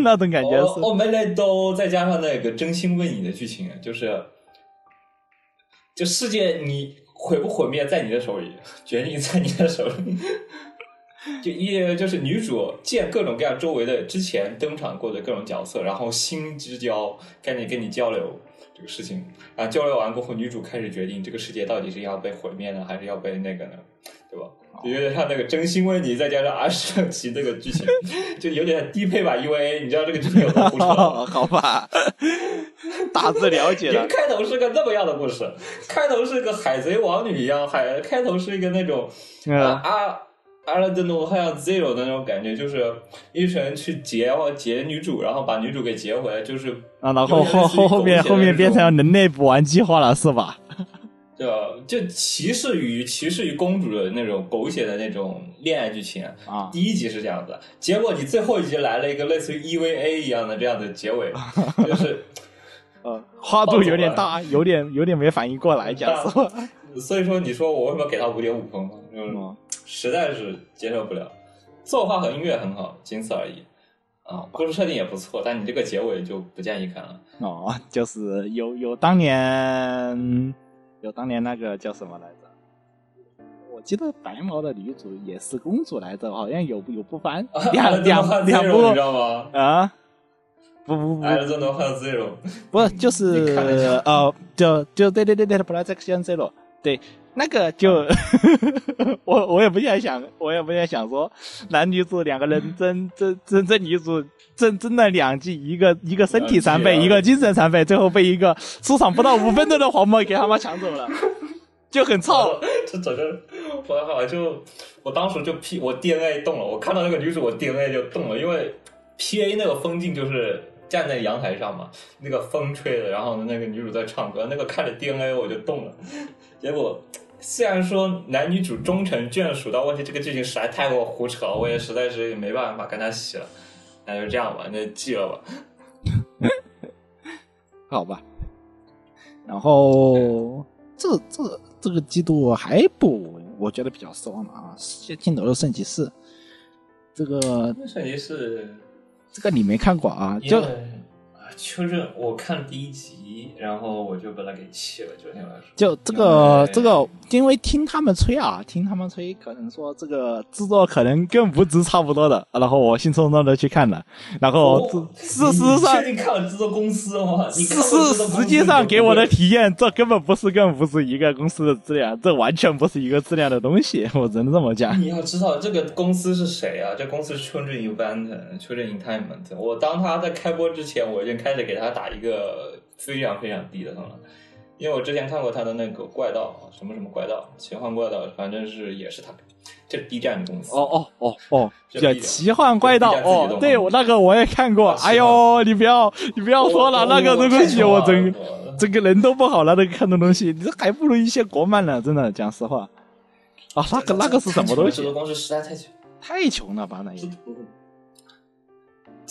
那种感觉是，我没得多，再加上那个真心问你的剧情，就是就世界你。毁不毁灭在你的手里，决定在你的手里。就一就是女主见各种各样周围的之前登场过的各种角色，然后心之交赶紧跟你交流这个事情。然后交流完过后，女主开始决定这个世界到底是要被毁灭呢，还是要被那个呢，对吧？就有点像那个真心为你，再加上阿舍奇这个剧情，就有点低配吧 ，E V A。你知道这个剧情有多胡扯？好吧。大致了解了。开头是个那么样的故事，开头是个海贼王女一样，海开头是一个那种、嗯、啊阿拉的诺汉像 zero 的那种感觉，就是一神去劫劫女主，然后把女主给劫回来，就是啊，然后后后后面后面变成人类补完计划了，是吧？对吧？就歧视与歧视与公主的那种狗血的那种恋爱剧情啊，第一集是这样子，结果你最后一集来了一个类似于 E V A 一样的这样的结尾，就是呃，花度有点大，有点有点没反应过来，讲实话。所以说你说我为什么给他 五点五 分吗？就是实在是接受不了。作画和音乐很好，仅此而已啊。故事设定也不错，但你这个结尾就不建议看了。哦，就是有有当年有当年那个叫什么来着，我记得白毛的女主也是公主来着，好像有有不翻两两两部，你知道吗？啊不不不，还是能换 zero， 不就是呃，就就对对对对 ，Production zero， 对那个就，我我也不想想，我也不想想说男女主两个人争争争争女主争争了两季，一个一个身体残废，一个精神残废，最后被一个出场不到五分钟的黄毛给他妈抢走了。就很操，这整个我好就我当时就 P 我 D N A 动了，我看到那个女主我 D N A 就动了，因为 P A 那个风景就是。站在阳台上嘛，那个风吹的，然后那个女主在唱歌，那个看着 D N A 我就动了。结果虽然说男女主终成眷属，但问题这个剧情实在太过胡扯，我也实在是没办法跟他洗了。那就这样吧，那就记了吧。好吧。然后这这这个季度还不，我觉得比较失望的啊，镜头的圣骑士，这个圣骑士。这个你没看过啊？就邱正，我看第一集，然后我就把它给弃了。昨天晚上就这个这个，因为听他们吹啊，听他们吹，可能说这个制作可能跟无职差不多的。然后我兴冲冲的去看了，然后、哦、事实上你看了制作公司吗？你看是实际上给我的体验，这根本不是跟无职一个公司的质量，这完全不是一个质量的东西，我只能这么讲。你要知道这个公司是谁啊？这公司是Chunyun Entertainment，Chunyun Entertainment。我当他在开播之前，我就开始给他打一个非常非常低的分了，因为我之前看过他的那个怪盗什么什么怪盗奇幻怪盗，反正是也是他这是 B 站的公司哦哦哦哦，叫奇幻怪盗哦，对我那个我也看过，哎呦你不要你不要说了，那个东西我整整个人都不好了，那个看的东西你这还不如一些国漫呢，真的讲实话啊，那个那个是什么东西？公司实在太穷太穷了吧那一。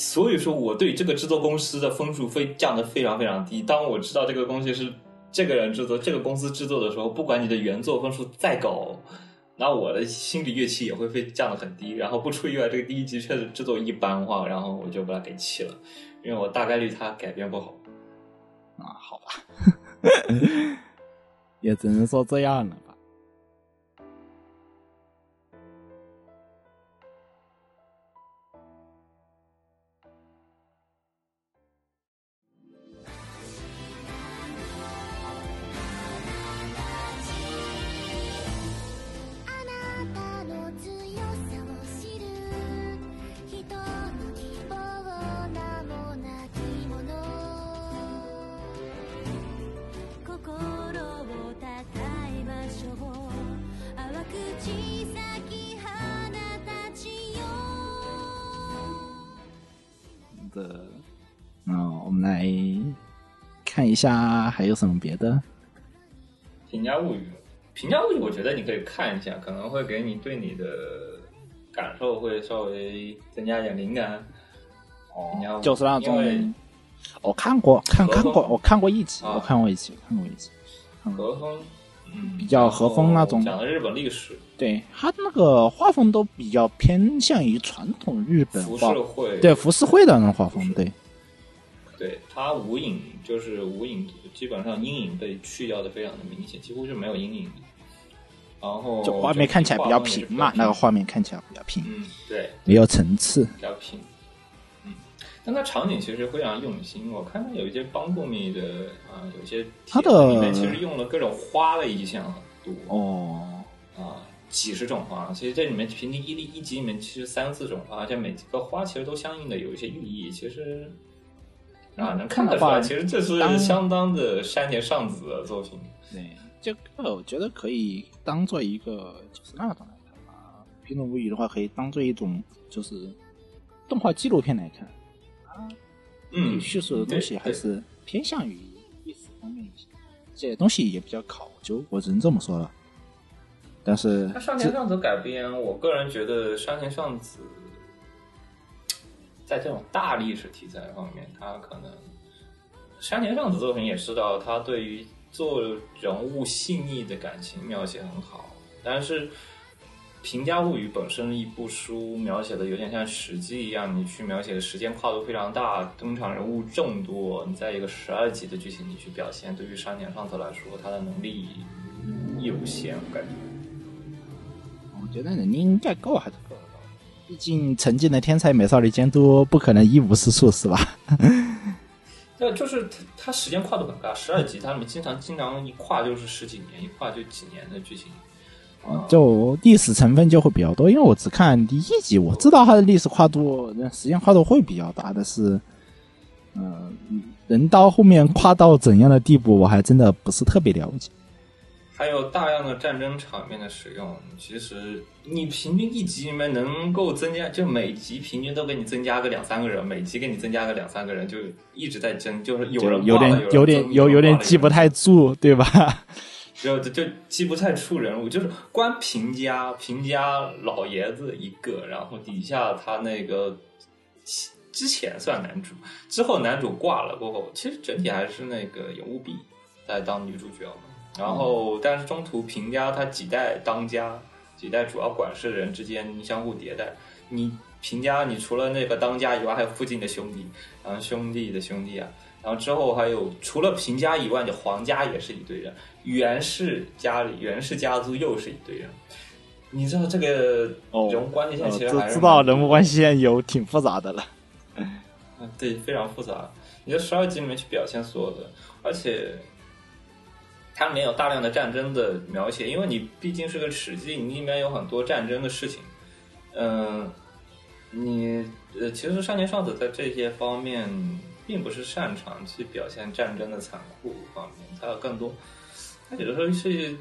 所以说我对这个制作公司的分数非降得非常非常低，当我知道这个东西是这个人制作这个公司制作的时候，不管你的原作分数再高，那我的心理预期也会被降得很低，然后不出意外这个第一集确实制作一般化，然后我就把它给弃了，因为我大概率它改变不好啊，好吧也只能说这样了吧。看一下还有什么别的评价物语，评价物语我觉得你可以看一下，可能会给你对你的感受会稍微增加一点灵感。哦，就是那种我看过看看过我看过一集、啊、我看过一集看过一集和风、嗯、比较和风那种讲的日本历史，对他那个画风都比较偏向于传统日本浮世绘，对浮世绘的那种画风，对对它无影就是无影，基本上阴影被去掉的非常的明显，几乎是没有阴影。然后就画面看起来比较平嘛，那个画面看起来比较平，嗯，对，没有层次，比较平。嗯，但它场景其实非常用心，我看到有一些帮助你的啊、呃，有些它的里面其实用了各种花的意象很多哦，啊、呃，几十种花，其实这里面平均一一集里面其实三四种花，而且每个花其实都相应的有一些寓意，其实。啊，能看得出来，其实这是相当的山田尚子的作品。对，这个我觉得可以当做一个就是那种来看吧，冰冻物语的话可以当做一种就是动画纪录片来看啊，嗯，叙述的东西还是偏向于历史方面一些，这些东西也比较考究，我只能这么说了。但是他山田尚子改编，我个人觉得山田尚子在这种大历史题材方面，他可能山田尚子作品也知道，他对于做人物细腻的感情描写很好，但是平家物语本身一部书描写的有点像史记一样，你去描写的时间跨度非常大，登场人物众多，你在一个十二集的剧情里去表现，对于山田尚子来说他的能力有限，我感觉我觉得能力应该够还是够的，毕竟曾经的天才美少女监督不可能一无是处是吧那就是他他时间跨度很大，十二集他们经常经常一跨就是十几年，一跨就几年的剧情，就历史成分就会比较多。因为我只看第一集，我知道它的历史跨度、时间跨度会比较大，但是，呃，人到后面跨到怎样的地步，我还真的不是特别了解。还有大量的战争场面的使用，其实你平均一集里面能够增加，就每集平均都给你增加个两三个人，每集给你增加个两三个人，就一直在增，就是有人有点有点有有点记不太住，对吧？就就记不太出人物，就是光平家平家老爷子一个，然后底下他那个之前算男主，之后男主挂了过后，其实整体还是那个有务必在当女主角嘛。然后但是中途平家他几代当家，几代主要管事人之间相互迭代，你平家你除了那个当家以外还有附近的兄弟，然后兄弟的兄弟啊，然后之后还有除了平家以外的皇家也是一堆人，源氏家里源氏家族又是一堆人，你知道这个人物关系线其实还是、哦呃、知道人物关系线有挺复杂的了，嗯，对，非常复杂。你在十二集里面去表现所有的，而且它里面有大量的战争的描写，因为你毕竟是个史记，你里面有很多战争的事情，嗯、呃，你呃，其实山田尚子在这些方面。并不是擅长去表现战争的残酷方面，它更多，它有的时候是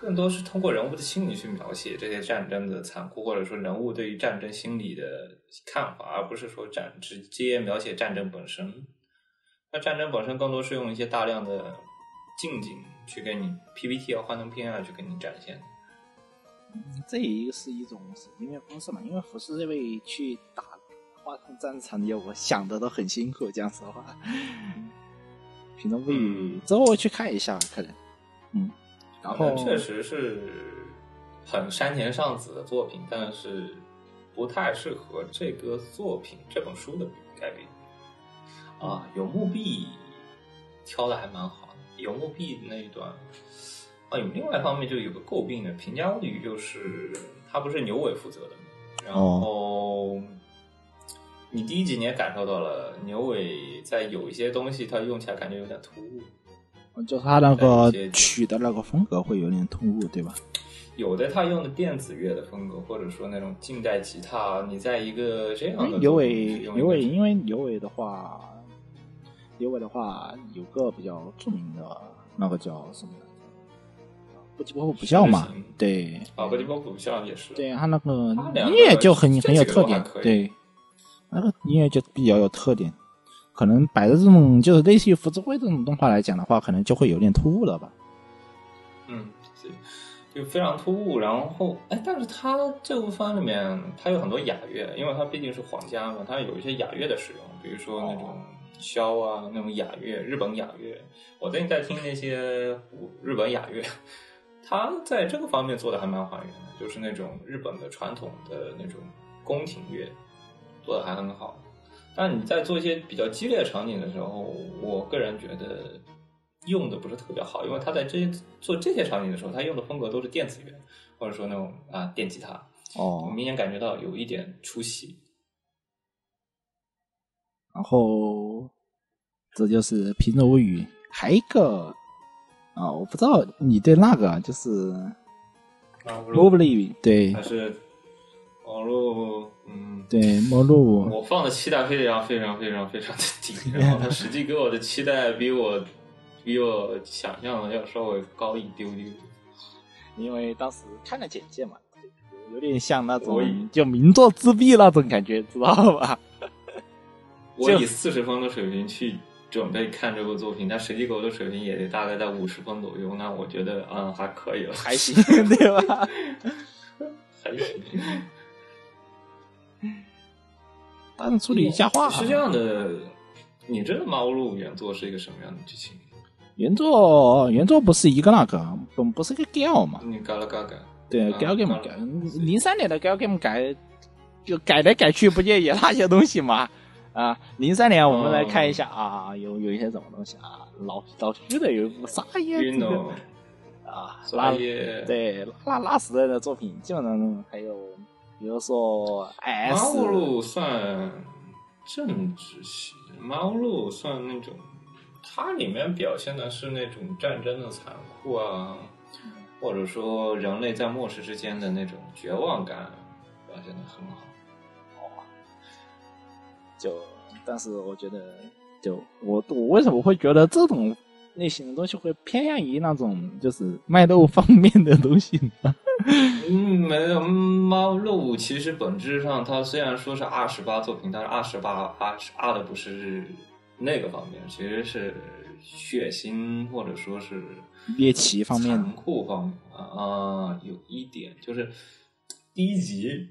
更多是通过人物的心理去描写这些战争的残酷，或者说人物对于战争心理的看法，而不是说战直接描写战争本身。那战争本身更多是用一些大量的近景去给你 P P T 啊、幻灯片啊去给你展现。嗯，这也是一种音乐方式嘛，因为福士这位去打。战场的我想的都很辛苦，这样说话。平东物语之后我去看一下，可能，嗯，然后确实是很山田尚子的作品，但是不太适合这个作品这本书的改编。啊，有木碧挑的还蛮好的，有木碧那一段。啊，有另外一方面就有个诟病的，平家物语就是他不是牛尾负责的，然后。哦，你第一集你也感受到了牛尾在有一些东西它用起来感觉有点突兀，就是它那个曲的那个风格会有点突兀，对吧？有的它用的电子乐的风格，或者说那种近代吉他，你在一个这样的牛尾牛尾因为牛尾的话牛尾的话有个比较著名的那个叫什么波吉波普不笑嘛，对啊，波吉波普不笑也是，对，它那个音乐就很很有特点，对，那个音乐就比较有特点，可能摆的这种就是类似于福之会这种动画来讲的话，可能就会有点突兀了吧。嗯，就非常突兀。然后，哎，但是它这部番里面它有很多雅乐，因为它毕竟是皇家嘛，它有一些雅乐的使用，比如说那种箫啊，那种雅乐，日本雅乐。我最近在听那些日本雅乐，它在这个方面做的还蛮还原的，就是那种日本的传统的那种宫廷乐。做的还很好，但你在做一些比较激烈场景的时候，我个人觉得用的不是特别好，因为他在这做这些场景的时候，他用的风格都是电子乐，或者说那种啊电吉他，哦，我明显感觉到有一点出戏。然后这就是平东物语，还一个啊，我不知道你对那个就是Love Live，对，还是网络。嗯，对，猫路我放的期待非常非常非常非常的低，然后他实际给我的期待比我比我想象的要稍微高一丢丢，因为当时看了简介嘛，有点像那种就名作自闭那种感觉，知道吧？我以四十分的水平去准备看这部作品，但实际给我的水平也得大概在五十分左右，那我觉得嗯还可以了，还行，对吧？还行。但是处理一下话是这样的，你知道猫路原作是一个什么样的剧情？原作原作不是一个那个，不是一个 Gal 嘛？你嘎了嘎嘎。对 ，Galgame 改零三年的 Galgame 改，就改来改去，不就也那些东西嘛？啊，零三年我们来看一下、嗯、啊，有有一些什么东西啊，老老虚的有一部沙耶，这个、啊，拉耶，对，拉拉时代的作品，基本上还有，比如说 S， 猫路算政治系，猫路算那种，它里面表现的是那种战争的残酷啊。或者说人类在末世之间的那种绝望感表现得很好、哦、就但是我觉得就 我, 我为什么会觉得这种类型的东西会偏向于那种就是卖肉方面的东西呢？嗯，没有，猫肉其实本质上它虽然说是二十八作品，但是二十八的不是那个方面，其实是血腥或者说是猎奇方面、残酷方面啊，有一点就是第一集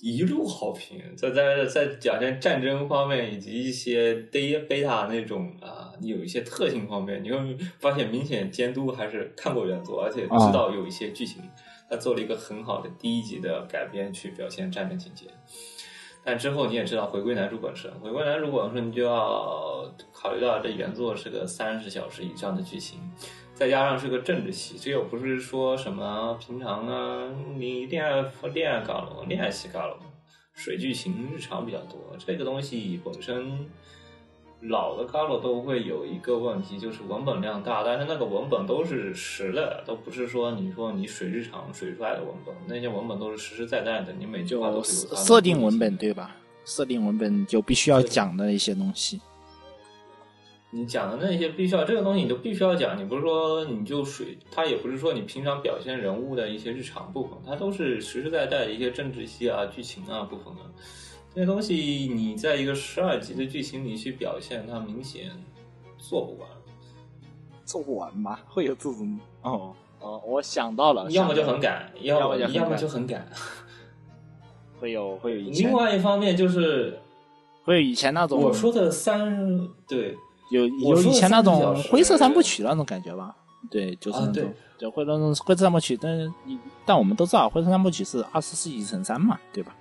一路好评，在在在讲些战争方面以及一些贝塔那种啊，有一些特性方面，你会发现明显监督还是看过原作，而且知道有一些剧情，他做了一个很好的第一集的改编去表现战争情节。但之后你也知道回归男主本身，回归男主本身你就要考虑到这原作是个三十小时以上的剧情，再加上是个政治戏，这又不是说什么平常啊，你恋爱恋爱搞了，恋爱戏搞了，水剧情日常比较多。这个东西本身老的高楼都会有一个问题，就是文本量大，但是那个文本都是实的，都不是说你说你水日常水出来的文本，那些文本都是实实在在的，你每句话都是有设定文本，对吧？设定文本就必须要讲的一些东西，你讲的那些必须要，这个东西你就必须要讲，你不是说你就水，它也不是说你平常表现人物的一些日常部分，它都是实实在在的一些政治系啊、剧情啊部分的。那东西你在一个十二集的剧情里去表现，它明显做不完，做不完吗？会有这种哦哦，我想到了，要么就很赶，要么要么就很赶，会有会有以前。另外一方面就是会有以前那种我说的三对有有以前那种灰色三部曲那种感觉吧？对，就是那种、啊、对，会那种灰色三部曲，但但我们都知道灰色三部曲是二十四集乘三嘛，对吧？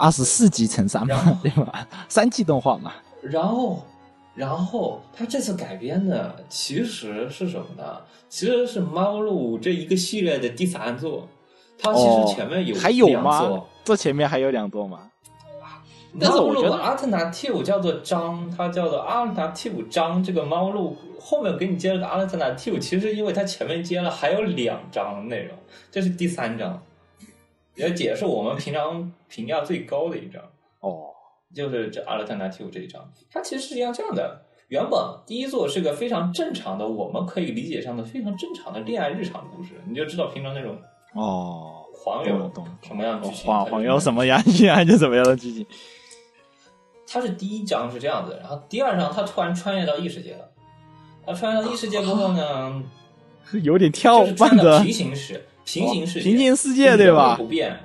二十四集乘三嘛，对吧？三季动画嘛。然后，然后他这次改编的其实是什么呢？其实是《猫路》这一个系列的第三作。他其实前面有、哦、还有吗？这前面还有两作吗？但是我觉得 alternative 叫做章，它叫做 alternative 章。这个猫路后面给你接了个 alternative， 其实因为它前面接了还有两章内容，这是第三章，也解释我们平常评价最高的一章哦，就是这 alternative 这一章，它其实是像这样的。原本第一作是个非常正常的，我们可以理解上的非常正常的恋爱日常故事，你就知道平常那种哦黄油什么样的剧情，黄黄油什么样剧情就什么样的剧情。他是第一章是这样子，然后第二章他突然穿越到异世界了。他穿越到异世界过后呢，有点跳转的平行世，平行世界，平行世界对吧？不变，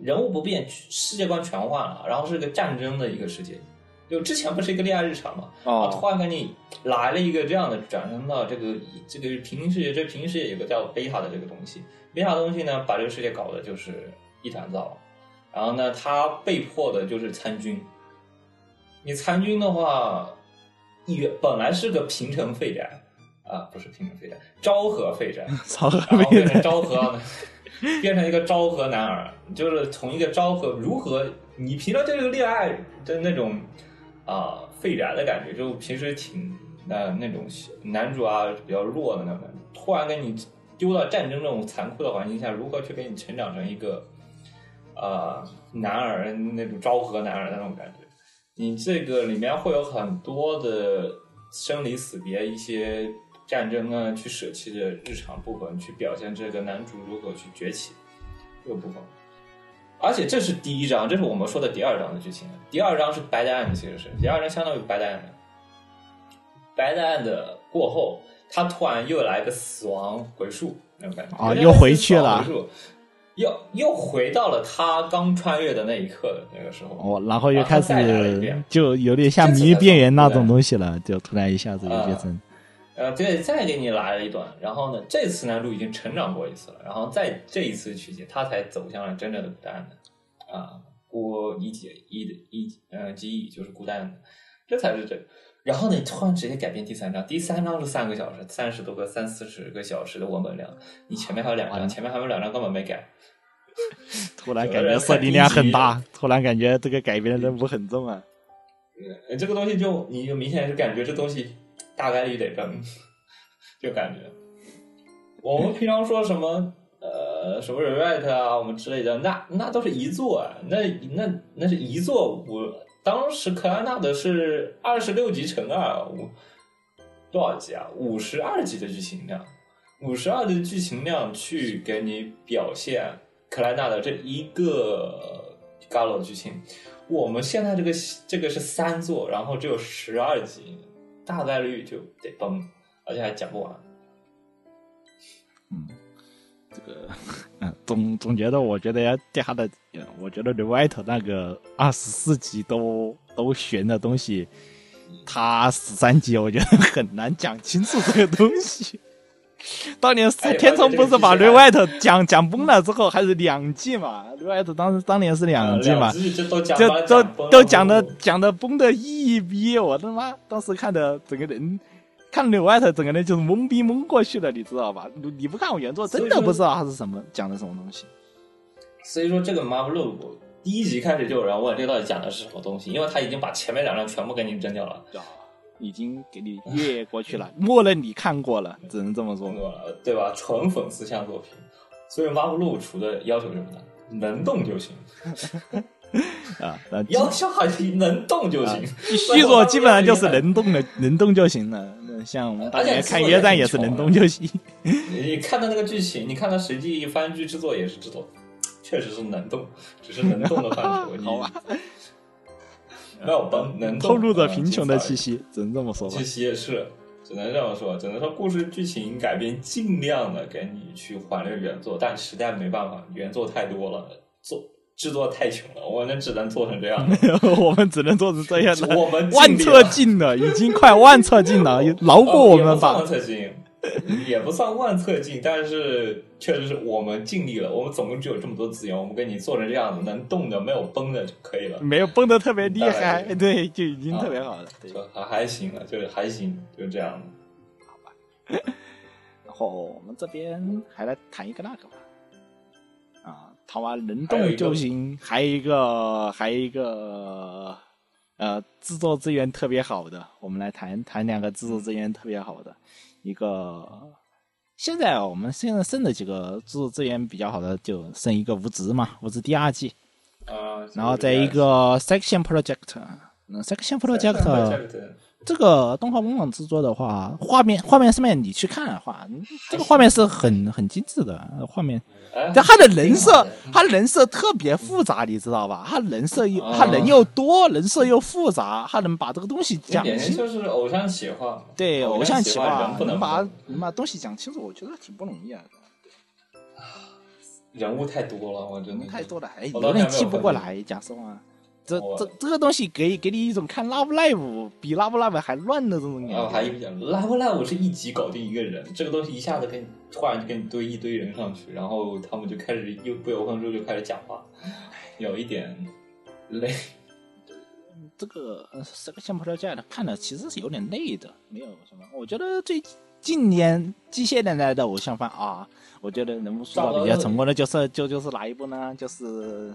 人物不变，世界观全换了，然后是个战争的一个世界。就之前不是一个恋爱日常嘛，哦，突然给你来了一个这样的转身到这个这个平行世界，这平行世界有个叫贝塔的这个东西，贝塔的东西呢，把这个世界搞的就是一团糟，然后呢，他被迫的就是参军。你参军的话，也本来是个平城废宅啊，不是平城废宅，昭和废宅，然后变成昭和，变成一个昭和男儿，就是从一个昭和如何你凭着这个恋爱的那种啊废宅的感觉，就平时挺呃那种男主啊比较弱的那种，突然给你丢到战争这种残酷的环境下，如何去给你成长成一个啊、呃、男儿那种昭和男儿那种感觉。你这个里面会有很多的生离死别，一些战争啊去舍弃的日常部分，去表现这个男主如何去崛起，又不好。而且这是第一章，这是我们说的第二章的剧情。第二章是白的案，其实是第二章相当于白的案。白的案的过后，他突然又来个死亡回溯那种感觉啊，又回去了，又又回到了他刚穿越的那一刻的那个时候。哦，然后又开始就有点像迷边缘那种东西了，就突然一下子就变成。呃，对，再给你来了一段，然后呢，这次男主已经成长过一次了，然后在这一次取景，他才走向了真正的孤单的啊，孤一解一的一呃记忆就是孤单的，这才是这个。然后呢，突然直接改变第三章，第三章是三个小时，三十多个、三四十个小时的文本量，你前面还有两章，前面还有两章根本没改，突然感觉设定量很大，突然感觉这个改编的任务很重啊。嗯，这个东西就你就明显是感觉这东西。大概率得扔，就感觉我们平常说什么呃什么 rewrite 啊，我们之类的，那那都是一作啊，那那那是一作。我当时克拉纳的是二十六集乘二，我多少集啊？五十二集的剧情量，五十二的剧情量去给你表现克拉纳的这一个 Galo 剧情。我们现在这个这个是三作，然后只有十二集。大概率就得崩，而且还讲不完。嗯，这个，嗯，总总觉得，我觉得要对他的，我觉得 rewrite 那个二十四集都都悬的东西，他十三集我觉得很难讲清楚这个东西。当年天聪不是把 rewrite 讲讲崩了之后，还是两季嘛 ？rewrite 当时当年是两季嘛？就都都讲的讲的崩的一一逼，我他妈当时看的整个人看 rewrite 整个人就是懵逼懵过去了，你知道吧？你不看我原作，真的不知道他是什么讲的什么东西。所以说这个 Marvel 第一集开始就有人问这到底讲的是什么东西，因为他已经把前面两章全部给你扔掉了。已经给你越过去了，默认你看过了，只能这么说，对吧？纯粉丝向作品，所以挖不露出的要求就是能动就行啊，要求还是能动就行。续作基本上就是能动的，能动就行了。像我们大家看约战也是能动就行。你看到那个剧情，你看到实际番剧制作也是制作，确实是能动，只是能动的范畴。好吧。没有崩，能透露着贫穷的气息，只能这么说吧。气息也是，只能这么说，只能说故事剧情改编尽量的给你去还原原作，但实在没办法，原作太多了，做制作太穷了，我们只能做成这样的。我们只能做成这样的，我们万策进了，已经快万策进了，饶过我们吧。哦、万策进也不算万策进，但是确实是我们尽力了。我们总共只有这么多资源，我们给你做成这样子，能动的没有崩的就可以了。没有崩的特别厉害，对，就已经特别好了。啊、对，还还行了，就是还行，就这样。好吧。然后我们这边还来谈一个那个吧。啊，谈完能动就行，还有一个，还有一个，呃，制作资源特别好的，我们来谈谈两个制作资源特别好的。一个现在我们现在剩的几个制作资源比较好的，就剩一个无职嘛，无职第二季，呃、然后再一个 Selection Project，嗯、Selection Project 这个动画工厂制作的话，画面画面上面你去看的话，这个画面是很很精致的画面，但他的人设他人设特别复杂，你知道吧？他人设又他人又多，人设又复杂，他能把这个东西讲清楚，就是偶像企划，对，偶像企划能把能把东西讲清楚，我觉得挺不容易的。人物太多了，我真的太多了，哎，有点记不过来，讲实话。这这这个东西给给你一种看 Love Live 比 Love Live 还乱的这种感觉。还有一点 Love Live 是一集搞定一个人，这个东西一下子给你突然就给你堆一堆人上去，然后他们就开始又不由分说就开始讲话，有一点累。这个这个相扑架的看的其实是有点累的，没有什么。我觉得最近年近些年来的偶像番啊，我觉得能说到比较成功的就是就就是哪一部呢？就是。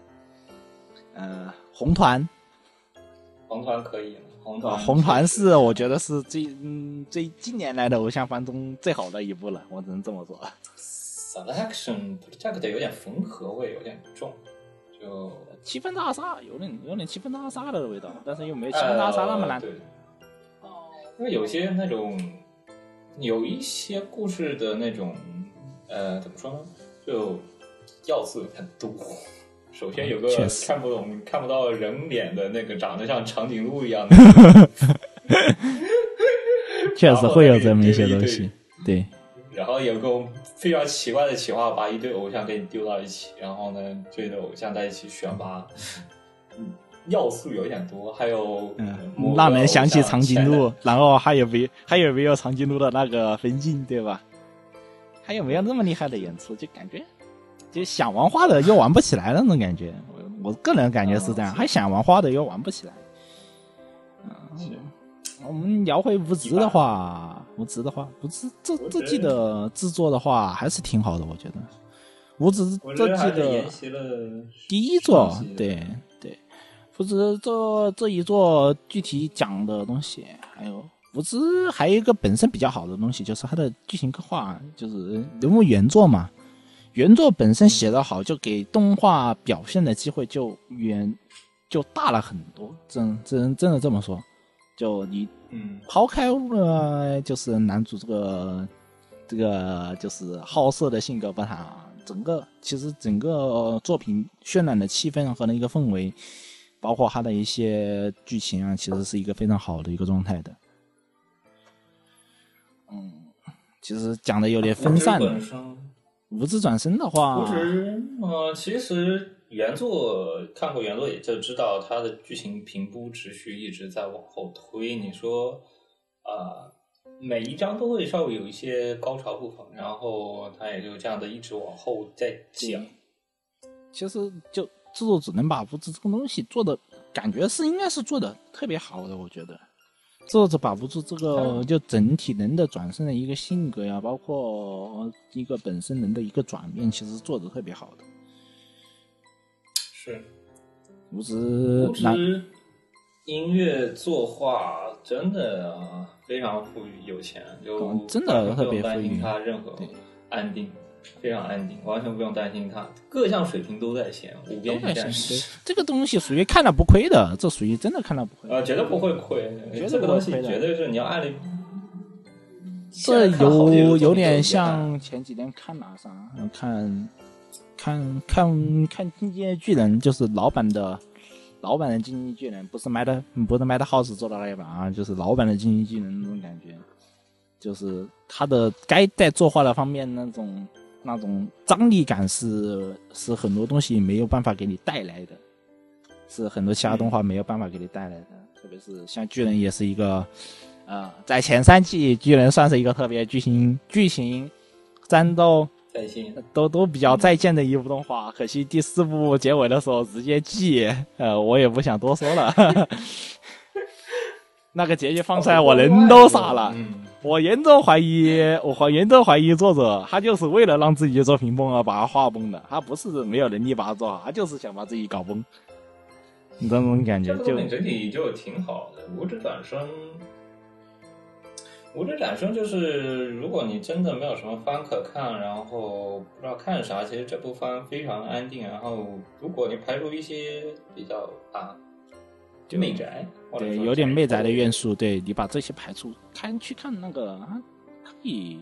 呃，红团，红团可以，红团，红团是我觉得是最嗯最近年来的偶像番中最好的一部了，我只能这么说。Selection Project 有点缝合味，有点重，就七分大杀，有点有点七分大杀的味道，但是又没有七分大杀那么难。呃、对，因为有些那种有一些故事的那种呃，怎么说呢，就要素很多。首先有个看不懂、看不到人脸的那个长得像长颈鹿一样的，确实会有这么一些东西。对。然后有个非常奇怪的企划，把一堆偶像给你丢到一起，然后呢，这堆偶像在一起选拔，嗯，要素有点多，还有嗯，让人想起长颈鹿，然后还有没还有没有长颈鹿的那个分镜，对吧？还有没有那么厉害的演出？就感觉就想玩花的又玩不起来的那种感觉，我我个人感觉是这样，嗯、还想玩花的又玩不起来。嗯，我们聊回无职的话，无职的话，无职这这季的制作的话还是挺好的，我觉得。无职这季的第一座，对对，无职这这一座具体讲的东西，还有无职还有一个本身比较好的东西，就是它的剧情刻画，就是人物原作嘛，原作本身写得好，就给动画表现的机会就远就大了很多，真真真的这么说。就你，嗯，抛开呃，就是男主这个这个就是好色的性格不谈，整个其实整个作品渲染的气氛和那个氛围，包括他的一些剧情啊，其实是一个非常好的一个状态的。嗯，其实讲的有点分散了。无职转身的话，无职，呃，其实。原作看过原作也就知道它的剧情平铺直叙一直在往后推，你说啊、呃，每一章都会稍微有一些高潮部分，然后它也就这样的一直往后再讲。其实就制作只能把无职这个东西做的感觉是应该是做的特别好的，我觉得制作者把无职这个就整体人的转身的一个性格呀、啊，包括一个本身人的一个转变，其实做的特别好的。是，无职音乐作画真的非常富裕有钱，就、嗯、真的特别富裕，不用担心他任何安定，非常安定，完全不用担心他各项水平都在线，无边线。这个东西属于看了不亏的，这属于真的看了不亏啊、呃，绝对不会亏，绝对不会亏，这个东西绝对是你要按理。这有有点像前几天看哪啥，看。看看看《进击巨人》，就是老版的，老版的《进击巨人》，不是卖的，不是卖的 house 做到那一版啊，就是老版的《进击巨人》那种感觉，就是他的该在作画的方面那种那种张力感是是很多东西没有办法给你带来的，是很多其他动画没有办法给你带来的，特别是像巨人也是一个，呃，在前三季巨人算是一个特别剧情剧情战斗。在线都都比较在线的一部动画，可惜第四部结尾的时候直接祭，呃，我也不想多说了。那个结局放出来，我人都傻了。我严重怀疑，我严重怀疑作者他就是为了让自己作品崩而把它画崩的，他不是没有能力把它做好，他就是想把自己搞崩。你这种感觉就整体整体就挺好的，无职转身。无职转身就是，如果你真的没有什么番可看，然后不知道看啥，其实这部番非常安定。然后，如果你排除一些比较啊，就媚宅，对，有点媚宅的元素，对你把这些排除，看去看那个，可以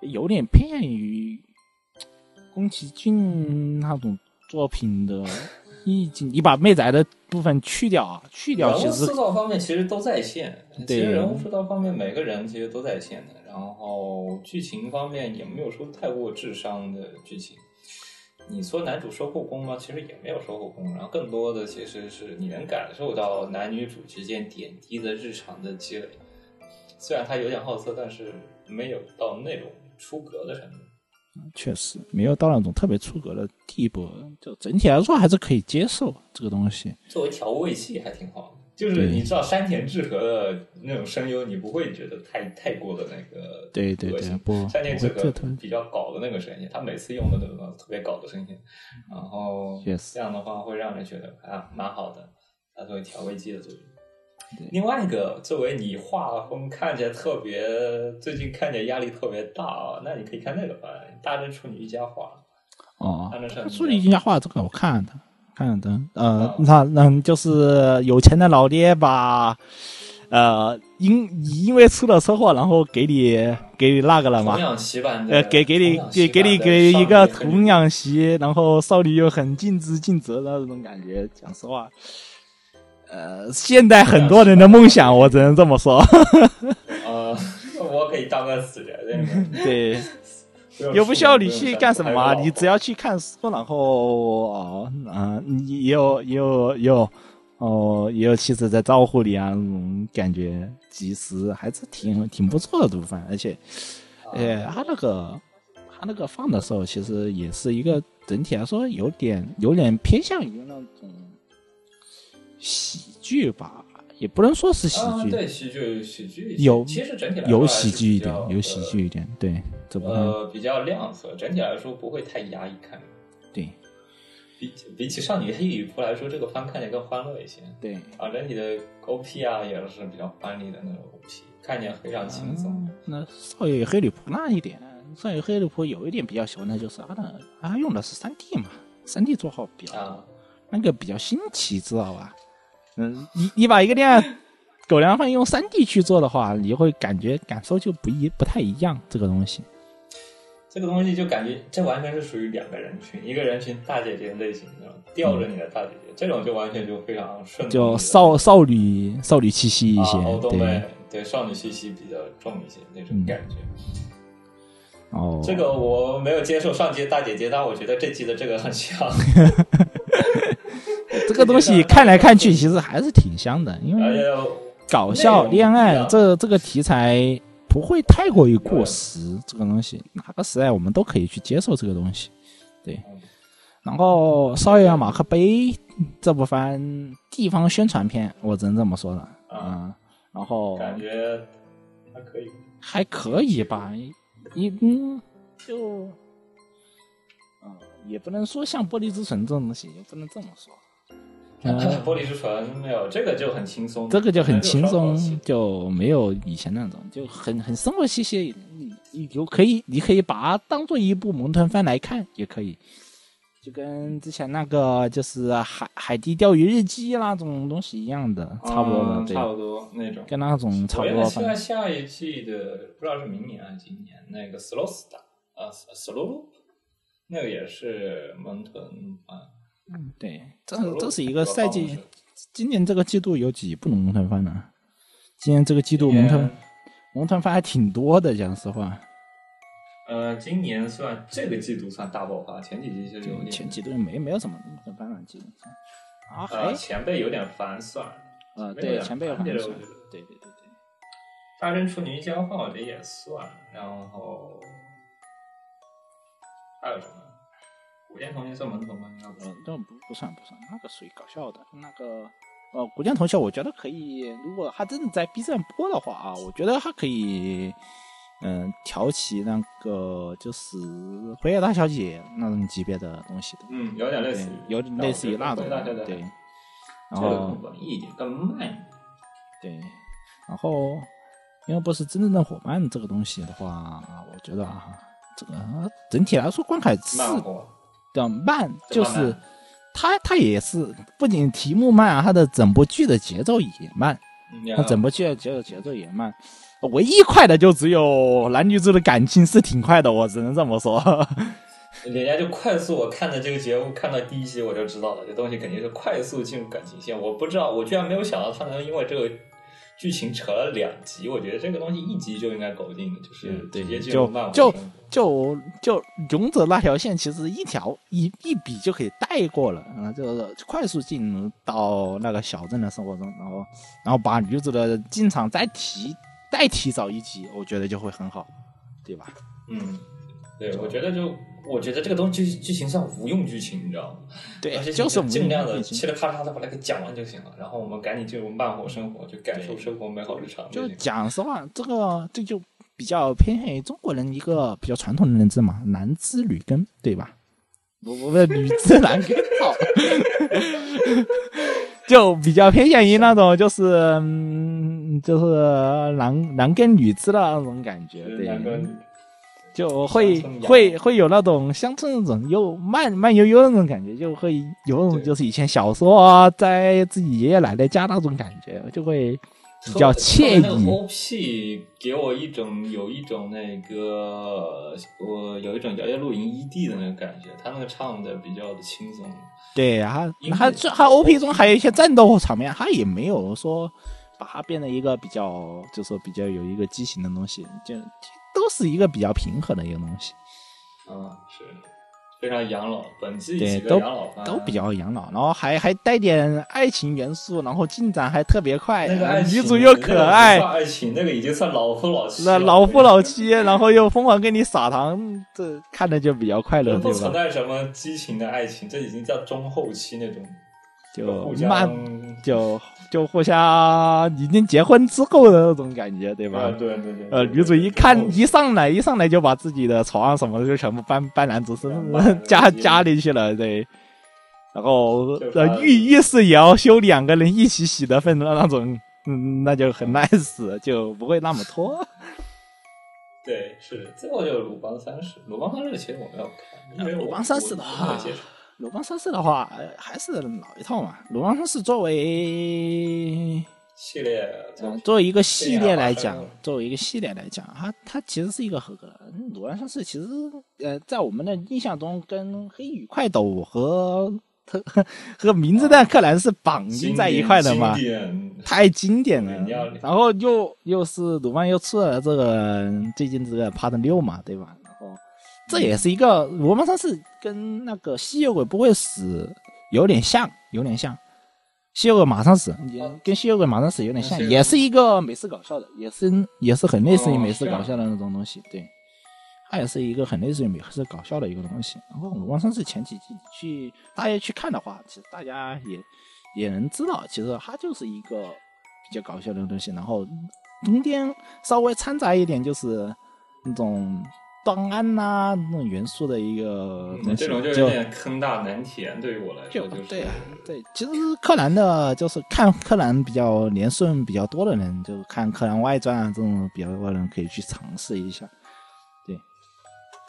有点偏于宫崎骏那种作品的。你你把媚宅的部分去掉啊，去掉其实人物塑造方面其实都在线，其实人物塑造方面每个人其实都在线的，然后剧情方面也没有说太过智商的剧情。你说男主收后宫吗？其实也没有收后宫，然后更多的其实是你能感受到男女主之间点滴的日常的积累。虽然他有点好色，但是没有到那种出格的程度。确实没有到那种特别出格的地步，就整体来说还是可以接受这个东西。作为调味剂还挺好，就是你知道山田智和的那种声优，你不会觉得太太过的那个。对对对，不，山田智和比较搞的那个声音，他每次用的都特别搞的声音，然后这样的话会让人觉得啊蛮好的，它作为调味剂的作用。另外一个作为你画风看起来特别，最近看起来压力特别大啊，那你可以看那个吧，大正处女一家画。哦，处女一家画这个我看的，看的，呃，那、嗯、那就是有钱的老爹把呃，因因为出了车祸，然后给你给你那个了嘛，童养媳版的，呃，给给你给给你给一个童养媳，然后少女又很尽职尽责的那种感觉。讲实话，呃，现在很多人的梦想，我只能这么说。呃，我可以当个死人，对。又不需要你去干什么嘛，你只要去看书，然后哦啊，也有也有也有哦，也有妻子在照顾你啊，嗯，感觉其实还是挺挺不错的毒贩，而且，呃，他那个他那个放的时候，其实也是一个整体来说有点有点偏向于那种喜剧吧，也不能说是喜剧，啊、对喜剧喜剧有，其实整体来说有喜剧一点，有喜剧一点，对。呃，比较亮色，整体来说不会太压抑看。对，比比起少女黑羽仆来说，这个番看起来更欢乐一些。对，啊，整体的 O P 啊也是比较欢丽的那种 O P， 看起来非常轻松。嗯、那少女黑羽仆那一点，少女黑羽仆有一点比较喜欢的就是它的，它用的是三 D 嘛，三 D 做好比较、啊、那个比较新奇，知道吧？嗯，你你把一个恋爱。狗粮饭用三 D 去做的话，你会感觉感受就不一不太一样，这个东西。这个东西就感觉这完全是属于两个人群，一个人群大姐姐类型那种吊着你的大姐姐，这种就完全就非常顺，就少少女少女气息一些，啊、对 对, 对少女气息比较重一些那种感觉。嗯、哦，这个我没有接受上集大姐姐，但我觉得这集的这个很像。这个东西看来看去其实还是挺像的，因为搞笑恋爱这这个题材。不会太过于过时，这个东西哪个时代我们都可以去接受这个东西，对。然后《少爷马克杯》这部番地方宣传片，我只能这么说了啊、嗯。然后感觉还可以，还可以吧？一嗯，就嗯，也不能说像《玻璃之唇》这种东西，也不能这么说。嗯、玻璃之唇没有，这个就很轻松，这个就很轻松，就没有以前那种，就很很生活气息。你你就可以，你可以把它当做一部萌豚番来看，也可以。就跟之前那个就是海海底钓鱼日记那种东西一样的，差不多的，嗯、差不多那种，跟那种差不多。我现在下一季的不知道是明年还、啊、是今年，那个 Slow Star 啊 ，Slow Loop 那个也是萌豚番。嗯，对，这这是一个赛季。今年这个季度有几部萌豚番呢？今年这个季度萌豚萌豚番还挺多的，讲实话。呃，今年算这个季度算大爆发，前几季就有点。前几季没没有什么萌豚番了，基本上。啊，呃、前辈有点烦算了。呃，对，前辈有点烦，对对对对。大人处女交换我觉得也算，然后还有什么？古剑同学算萌豚吗？那不、嗯、不算不算，那个属于搞笑的。那个呃，古剑同学，我觉得可以，如果他真的在 B 站播的话啊，我觉得他可以，嗯、呃，挑起那个就是《回野大小姐》那种级别的东西的。嗯，有点类似，有点类似于那种。对，然后更文艺一点，更慢一点。对，然后因为不是真正的伙伴这个东西的话，我觉得啊，这个整体来说关卡是。的慢就是它它也是不仅题目慢啊，它的整部剧的节奏也慢，它整部剧的节奏节奏也慢，唯一快的就只有男女主的感情是挺快的，我只能这么说。人家就快速，我看的这个节目看到第一集我就知道了，这东西肯定是快速进入感情线，我不知道，我居然没有想到他能因为这个剧情扯了两集，我觉得这个东西一集就应该搞定的，就是直接进入漫就就就勇者那条线，其实一条一一笔就可以带过了，然后就快速进入到那个小镇的生活中，然后然后把女主的进场再提再提早一集，我觉得就会很好，对吧？嗯，对，我觉得就我觉得这个东西剧情上无用剧情，你知道吗？对，而且就是尽量的嘁哩咔嚓的把它给讲完就行了，然后我们赶紧进入慢活生活，就感受生活美好日常。就讲实话，这个这就比较偏向于中国人一个比较传统的认知嘛，男知女根，对吧？不不不，女知男根，好就比较偏向于那种就是、嗯、就是男男跟女知的那种感觉，对。就会会会有那种乡村那种又慢慢悠悠那种感觉，就会有那种就是以前小说啊，在自己爷爷奶奶家那种感觉，就会比较惬意。那个 O P 给我一种有一种那个我有一种摇曳露营异地的那个感觉，他那个唱的比较的轻松。对啊，他他 O P 中还有一些战斗场面，他也没有说把它变得一个比较，就是说比较有一个畸形的东西，就都是一个比较平衡的一个东西。嗯，是非常养老，本季几个养老番都比较养老，然后还还带点爱情元素，然后进展还特别快，那个爱情女主又可爱，那个、爱情那个已经算老夫老妻了，那老夫老妻，然后又疯狂给你撒糖，这看着就比较快乐，对吧？不存在什么激情的爱情，这已经叫中后期那种，就互相就就互相已经结婚之后的那种感觉，对吧？啊、对对 对, 对。呃，女主一看一上来一上来就把自己的床什么的就全部搬搬男主身加加进去了，对。然后呃浴浴室也要修两个人一起洗的份那种，嗯，那就很 nice， 就不会那么拖。对，是最后就是鲁邦三世，鲁邦三世其实我没有看，因为鲁邦三世的话。鲁邦三世的话还是老一套嘛，鲁邦三世作为系列、嗯、作为一个系列来讲作为一个系列来讲它它其实是一个合格的。鲁邦三世其实呃在我们的印象中跟黑羽快斗和和名侦探柯南是绑定在一块的嘛，经太经典了。然后又又是鲁邦又出了这个最近这个 part 六 嘛，对吧？这也是一个鲁邦三世跟那个吸血鬼不会死有点像，有点像吸血鬼马上死，跟吸血鬼马上死有点像，也是一个美式搞笑的，也是也是很类似于美式搞笑的那种东西、哦、对，它也是一个很类似于美式搞笑的一个东西。然后鲁邦三世前几集去大家去看的话，其实大家也也能知道，其实它就是一个比较搞笑的东西，然后中间稍微掺杂一点就是那种档案呐、啊，那种元素的一个东西、嗯，这种就有点坑大难填。对于我来说、就是，就对、啊、对，其实柯南的，就是看柯南比较连顺比较多的人，就看柯南外传啊这种比较多的人可以去尝试一下。对，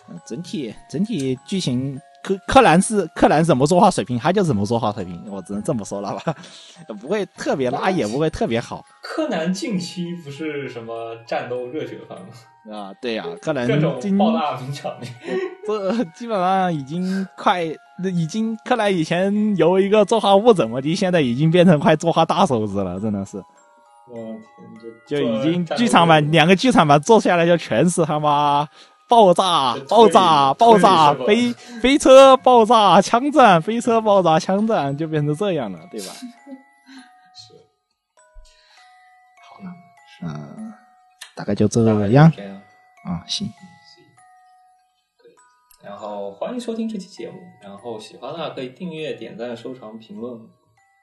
嗯、整体整体剧情，柯柯南是柯南怎么说话水平，他就怎么说话水平，我只能这么说了吧，不会特别拉，也不会特别好。柯南近期不是什么战斗热血番吗？啊，对呀、啊，柯南各种爆大名场面，这基本上已经快，已经柯南以前由一个作画不怎么的，现在已经变成快作画大手指了，真的是。哇天，就已经剧场版两个剧场版做下来，就全是他妈爆炸、爆炸、爆炸、飞飞车爆炸、枪战、飞车爆炸、枪战，就变成这样了，对吧？是，好了，嗯。大概就这样啊，行、嗯、行，对，然后欢迎收听这期节目，然后喜欢的话可以订阅、点赞、收藏、评论，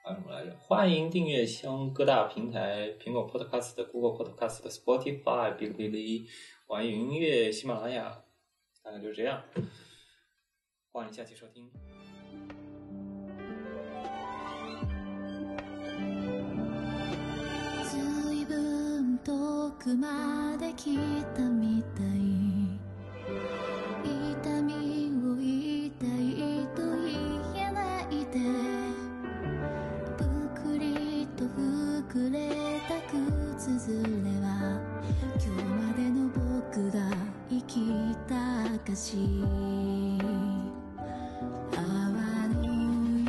还有什么来着？欢迎订阅香各大平台：苹果 Podcast、Google Podcast、Spotify、哔哩哔哩、网易云音乐、喜马拉雅。大概就这样，欢迎下期收听。遠くまで来たみたい、痛みを痛いと言えないで、ぷくりと膨れた靴ずれは今日までの僕が生きた証、泡の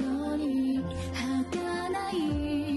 ように儚い「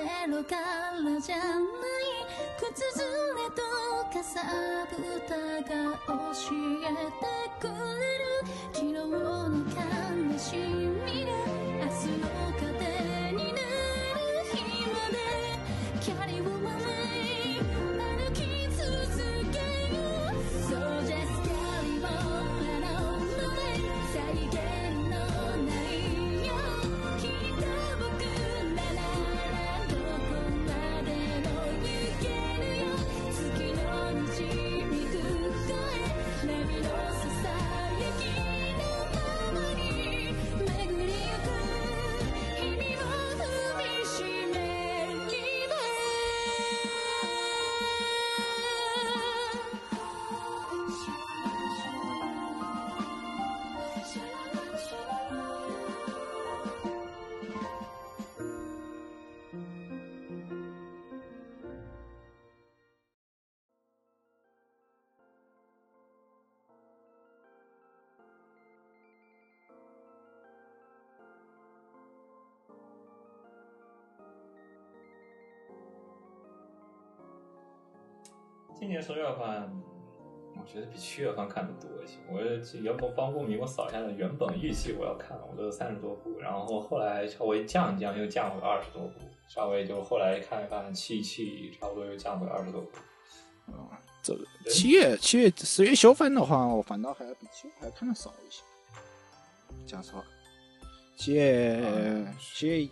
ゼロからじゃない靴ずれとかさぶたが教えてくれる昨日の悲しみが明日の糧になる日までキャリーを守る今年十月份，我觉得比七月份看的多一些。我原本方不明，我扫一下原本预期我要看，我都有三十多部，然后后来稍微降一降，又降回二十多部，稍微就后来看一看七七，差不多又降回二十多部。嗯，这七月七月十月休番的话，我反倒还比七月还看的少一些。讲实话，七月、嗯、七月，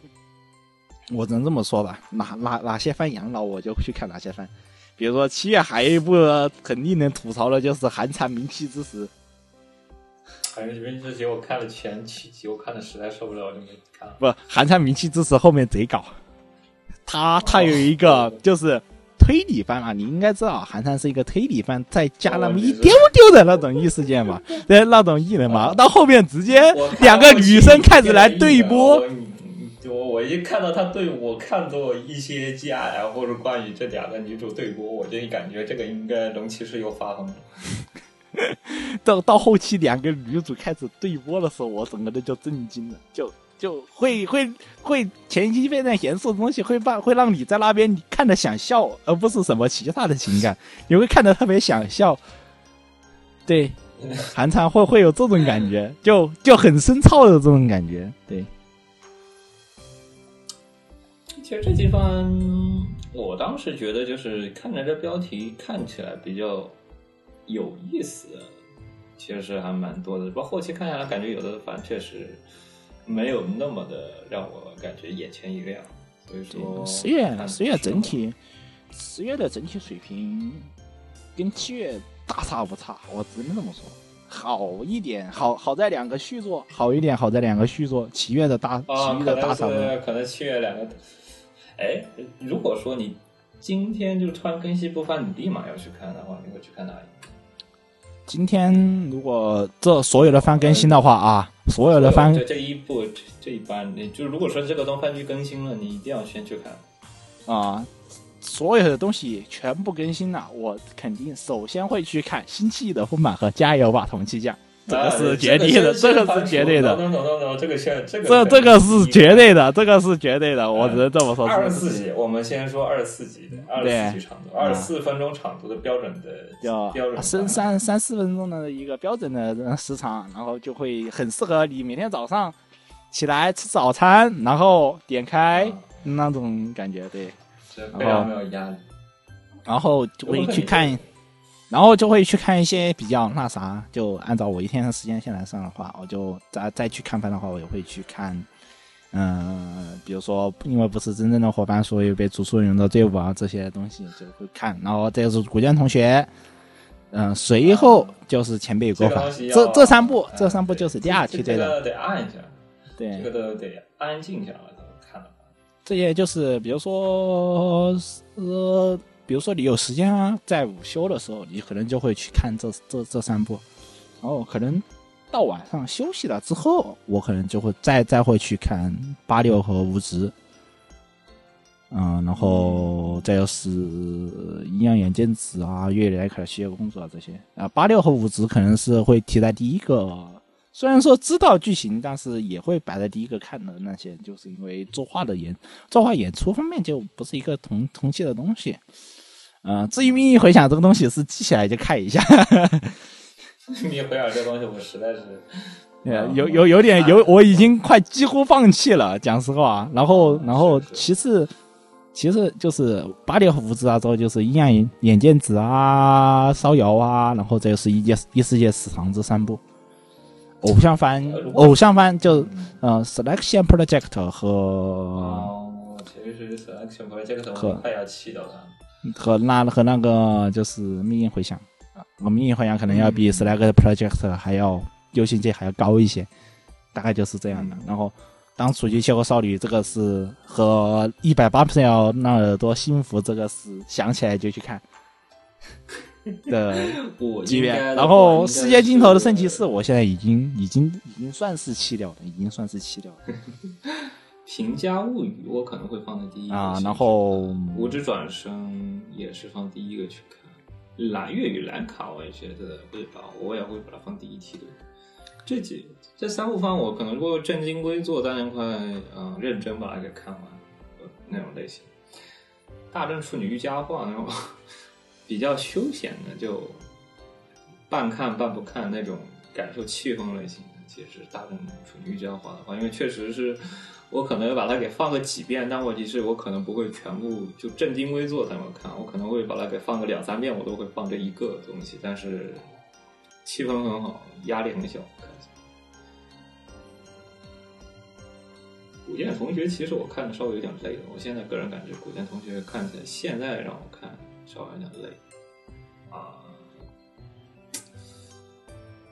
我能这么说吧？哪哪哪些番养老，我就去看哪些番。比如说七月还有一部肯定能吐槽的就是寒蝉鸣泣之时。寒蝉鸣泣之时我看了前七集，我看的实在受不了，就没看了。不，寒蝉鸣泣之时后面贼搞，他他有一个就是推理番嘛，你应该知道寒蝉是一个推理番，再加那么一丢丢的那种异世界嘛，对那种异人嘛，到后面直接两个女生开始来对波。我我一看到他对我看到一些 G I F 或者关于这两个女主对播，我就感觉这个应该龙骑士又发疯了。到到后期两个女主开始对播的时候，我整个人就震惊了，就就会会会前期非常严肃的东西会把会让你在那边你看着想笑，而不是什么其他的情感，你会看着特别想笑。对，韩常会会有这种感觉，就就很深燥的这种感觉，对。其实这地方我当时觉得就是看着这标题看起来比较有意思，其实还蛮多的，不过后期看下来感觉有的反正确实没有那么的让我感觉眼前一亮，所以说十月十月整体十月的整体水平跟七月大差不差，我只能这么说，好一点，好好在两个续作，好一点，好在两个续作，七月的大，七月的大场面，可能七月两个。哎，如果说你今天就突然更新不发，你立马要去看的话，你会去看哪里？今天如果这所有的番更新的话啊，呃、所有的番这一部这一般，你就如果说这个东番剧更新了，你一定要先去看啊。所有的东西全部更新了，我肯定首先会去看星期一的丰满和加油吧同期酱，这个是绝对的，这个是绝对的，这个是绝对的，这个是绝对的，我只能这么说。二十四集，我们先说二十四集的，二十四集长度，二十四分钟长度的标准的，标准三三四分钟的一个标准的时长，然后就会很适合你每天早上起来吃早餐，然后点开那种感觉，对。非常没有压力，然后就会去看，然后就会去看一些比较那啥，就按照我一天的时间线来上的话，我就再再去看番的话，我也会去看，嗯、呃，比如说因为不是真正的伙伴，所以被逐出人的队伍啊这些东西就会看，然后这是古剑同学，嗯、呃，随后就是前辈国法，啊、这个、这三部、啊、这三部就是第二梯队的，这个得按一下，对，这个都得安静一下了。这些就是比如说呃比如说你有时间啊，在午休的时候你可能就会去看这这这三部，然后可能到晚上休息了之后，我可能就会再再会去看八六和无职，嗯，然后再就是阴阳眼剑子啊，月来可的吸血公主啊这些啊，八六和无职可能是会提在第一个虽然说知道剧情，但是也会摆在第一个看的那些，就是因为作画的演作画演出方面就不是一个同同系的东西。嗯、呃，至于秘密回想这个东西是记起来就看一下。秘密回想这东西我实在是，嗯、有有有点有，我已经快几乎放弃了，讲实话。然后然后其次。其实就是八点五之啊，之后就是阴阳眼眼见子啊、烧窑啊，然后这就是一界异世界死亡这三部偶像番，偶像番就呃 Selection Project 和、哦、其实是 Selection Project 和快要气到他，和那和那个就是命运回响，我命运回响可能要比 Selection Project 还要优先级还要高一些，大概就是这样的，嗯、然后。当暑期切过少女，这个是和一百八十秒那耳朵幸福，这个是想起来就去看的级别。然后世界尽头的圣骑士，我现在已经已经已经算是弃掉了，已经算是弃掉了。平家物语我可能会放在第一个啊，然后无职转生也是放第一个去看。蓝月与蓝卡我也觉得会把，我也会把它放第一梯队。这几这三部番我可能如果正襟危坐，当然快嗯认真把它给看完那种类型。大正处女瑜伽话那种比较休闲的，就半看半不看那种感受气氛类型的，其实大正处女瑜伽话的话，因为确实是我可能把它给放个几遍，但问题是我可能不会全部就正襟危坐在那看，我可能会把它给放个两三遍，我都会放这一个东西，但是气氛很好，压力很小。古剑同学其实我看的稍微有点累了，我现在个人感觉古剑同学看起来现在让我看稍微有点累啊，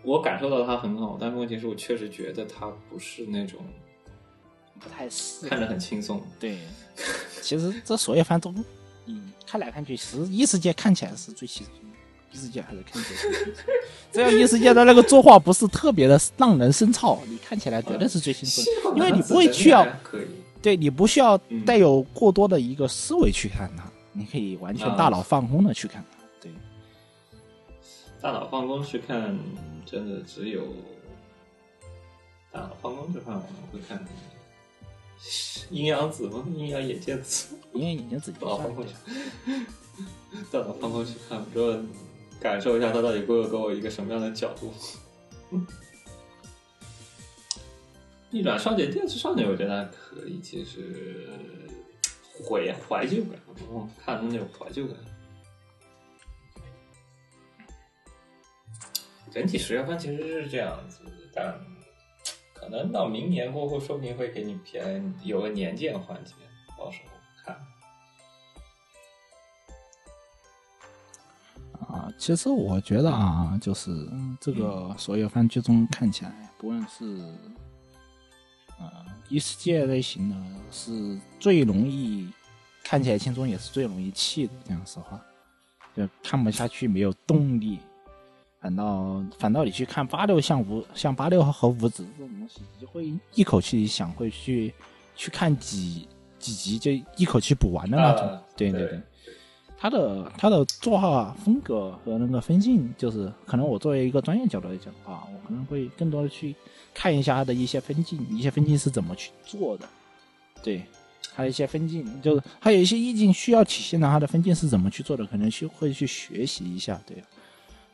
我感受到他很好，但问题是我确实觉得他不是那种不太看着很轻松。对，其实这所有番都嗯看来看去，其实异世界看起来是最轻松的，异世界还是看起来只要异世界的那个作画不是特别的让人生燥，你看起来绝对是最轻松的，因为你不会需要，对，你不需要带有过多的一个思维去看它，你可以完全大脑放空的去看它。对，大脑放空去看，真的只有大脑放空去看，我会看阴阳子吗？阴阳眼见子，阴阳眼见子大脑放空去，大脑放空去看，不知道。感受一下他到底给我给我一个什么样的角度。嗯、逆转少年电视少年我觉得还可以，其实怀怀旧感，哦、看的那种怀旧感。整体十月份其实是这样子，但可能到明年过后，说不定会给你偏有个年鉴环节，到时候看。啊，其实我觉得啊，就是这个所有番剧中看起来，不论是呃异世界类型的，是最容易看起来轻松，也是最容易气的。这样说话，就看不下去，没有动力。反倒反倒你去看八六像五像八六和五子这种东西，就会一口气想会去去看几几集就一口气补完的那种。啊、对对对。他的他的作画风格和那个分镜，就是可能我作为一个专业角度来讲啊，我可能会更多的去看一下他的一些分镜，一些分镜是怎么去做的。对，还有一些分镜，就是还有一些意境需要体现到他的分镜是怎么去做的，可能去会去学习一下。对，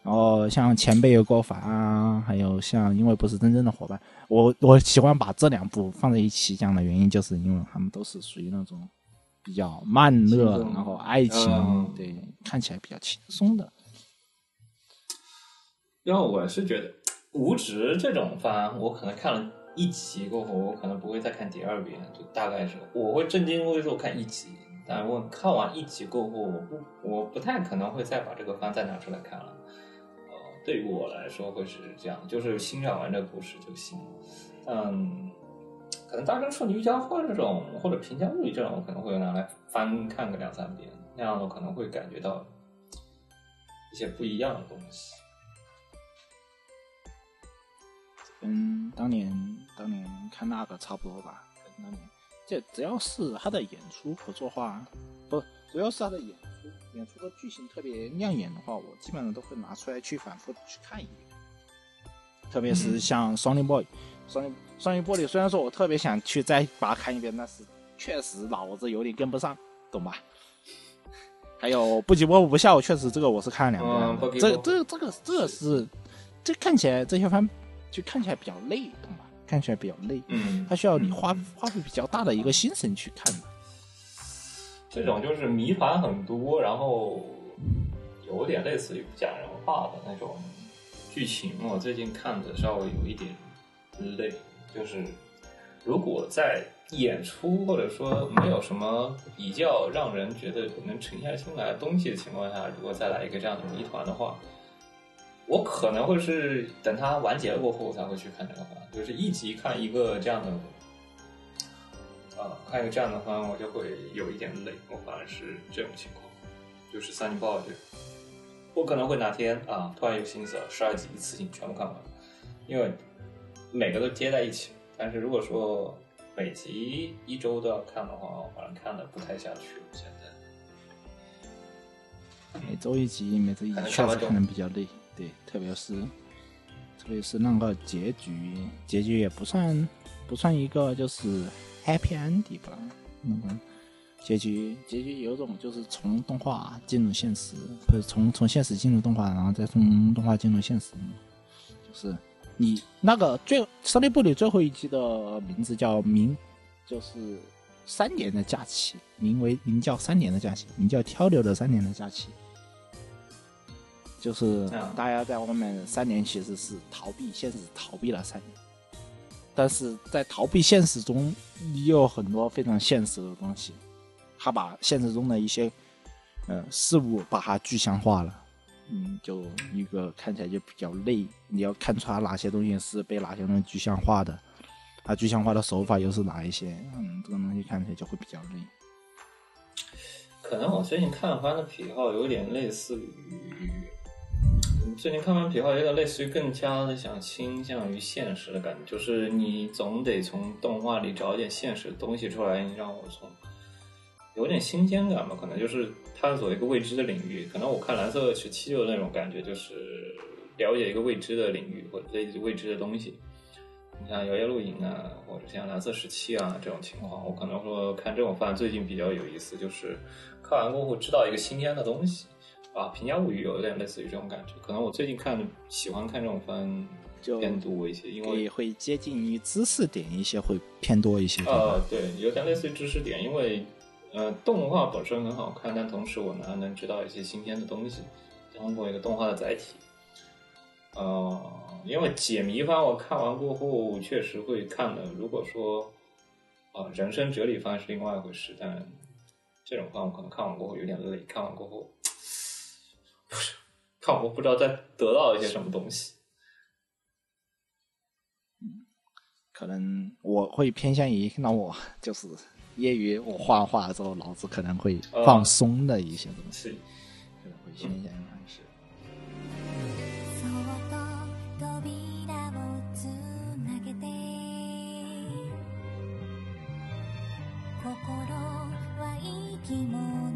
然后像前辈有高法啊，还有像因为不是真正的伙伴，我我喜欢把这两部放在一起讲的原因，就是因为他们都是属于那种。比较慢乐，然后爱情，嗯、对，看起来比较轻松的。因为我是觉得无职这种番，我可能看了一集过后，我可能不会再看第二遍，就大概是我会正襟危坐看一集，但我看完一集过后，我不我不太可能会再把这个番再拿出来看了。呃，对于我来说会是这样，就是欣赏完这个故事就行。嗯。可能大正处女瑜伽或这种，或者平家物语这种，我可能会拿来翻看个两三遍，那样我可能会感觉到一些不一样的东西。嗯，当年当年看那个差不多吧，当年这只要是他的演出和作画，不，只要是他的演出演出的剧情特别亮眼的话，我基本上都会拿出来去反复去看一遍。特别是像 Sonyboy、嗯、Sonyboy 虽然说我特别想去再把它看一遍，但是确实脑子有点跟不上，懂吧？还有不急不不笑，确实这个我是看了两遍、嗯不不这个、这个这个这个是这看起来这些番就看起来比较累，懂吧？看起来比较累，嗯，它需要你花、嗯、花费比较大的一个心神去看的。这种就是谜团很多，然后有点类似于假人化的那种剧情。我最近看的稍微有一点累，就是如果在演出或者说没有什么比较让人觉得能沉下心来的东西的情况下，如果再来一个这样的谜团的话，我可能会是等它完结过后才会去看这个番，就是一集看一个这样的。啊、看一个这样的番我就会有一点累，我反而是这种情况，就是三级暴力，我可能会哪天啊突然有心思十二集一次性全部看完，因为每个都接在一起。但是如果说每集一周都要看的话，我反而看的不太下去。现在每周一集，每周一集确实可能比较累，对，特别是特别是那个结局，结局也不算不算一个就是。Happy Ending 吧，嗯，结局结局有种就是从动画进入现实，不是从从现实进入动画，然后再从动画进入现实。就是你那个最《三内部》里最后一集的名字叫“名”，就是三年的假期，名为名叫三年的假期，名叫漂流的三年的假期。就是大家在外面三年其实是逃避现实，逃避了三年。但是在逃避现实中也有很多非常现实的东西，他把现实中的一些、呃、事物把它具象化了，嗯，就一个看起来就比较累，你要看出来哪些东西是被哪些东西具象化的，它具象化的手法又是哪一些，嗯，这个东西看起来就会比较累。可能我最近看番的癖好有点类似于最近看完皮话，有点类似于更加的想倾向于现实的感觉，就是你总得从动画里找一点现实的东西出来，让我从有点新鲜感吧，可能就是探索一个未知的领域。可能我看蓝色时期就那种感觉，就是了解一个未知的领域或者未知的东西。你像摇曳露营啊，或者像蓝色时期啊这种情况，我可能说看这种番最近比较有意思，就是看完过后知道一个新鲜的东西。啊，平价物语有点类似于这种感觉，可能我最近看喜欢看这种番偏多一些，因为也会接近于知识点一些，会偏多一些。呃，对，有点类似于知识点，因为呃，动画本身很好看，但同时我呢能知道一些新鲜的东西，通过一个动画的载体。呃，因为解谜番我看完过后确实会看的，如果说啊、呃、人生哲理番是另外一回事，但这种番我可能看完过后有点累，看完过后。看我不知道再得到一些什么东西，嗯，可能我会偏向于让我就是业余我画画的时候脑子可能会放松的一些东西，可能会偏向于还是。嗯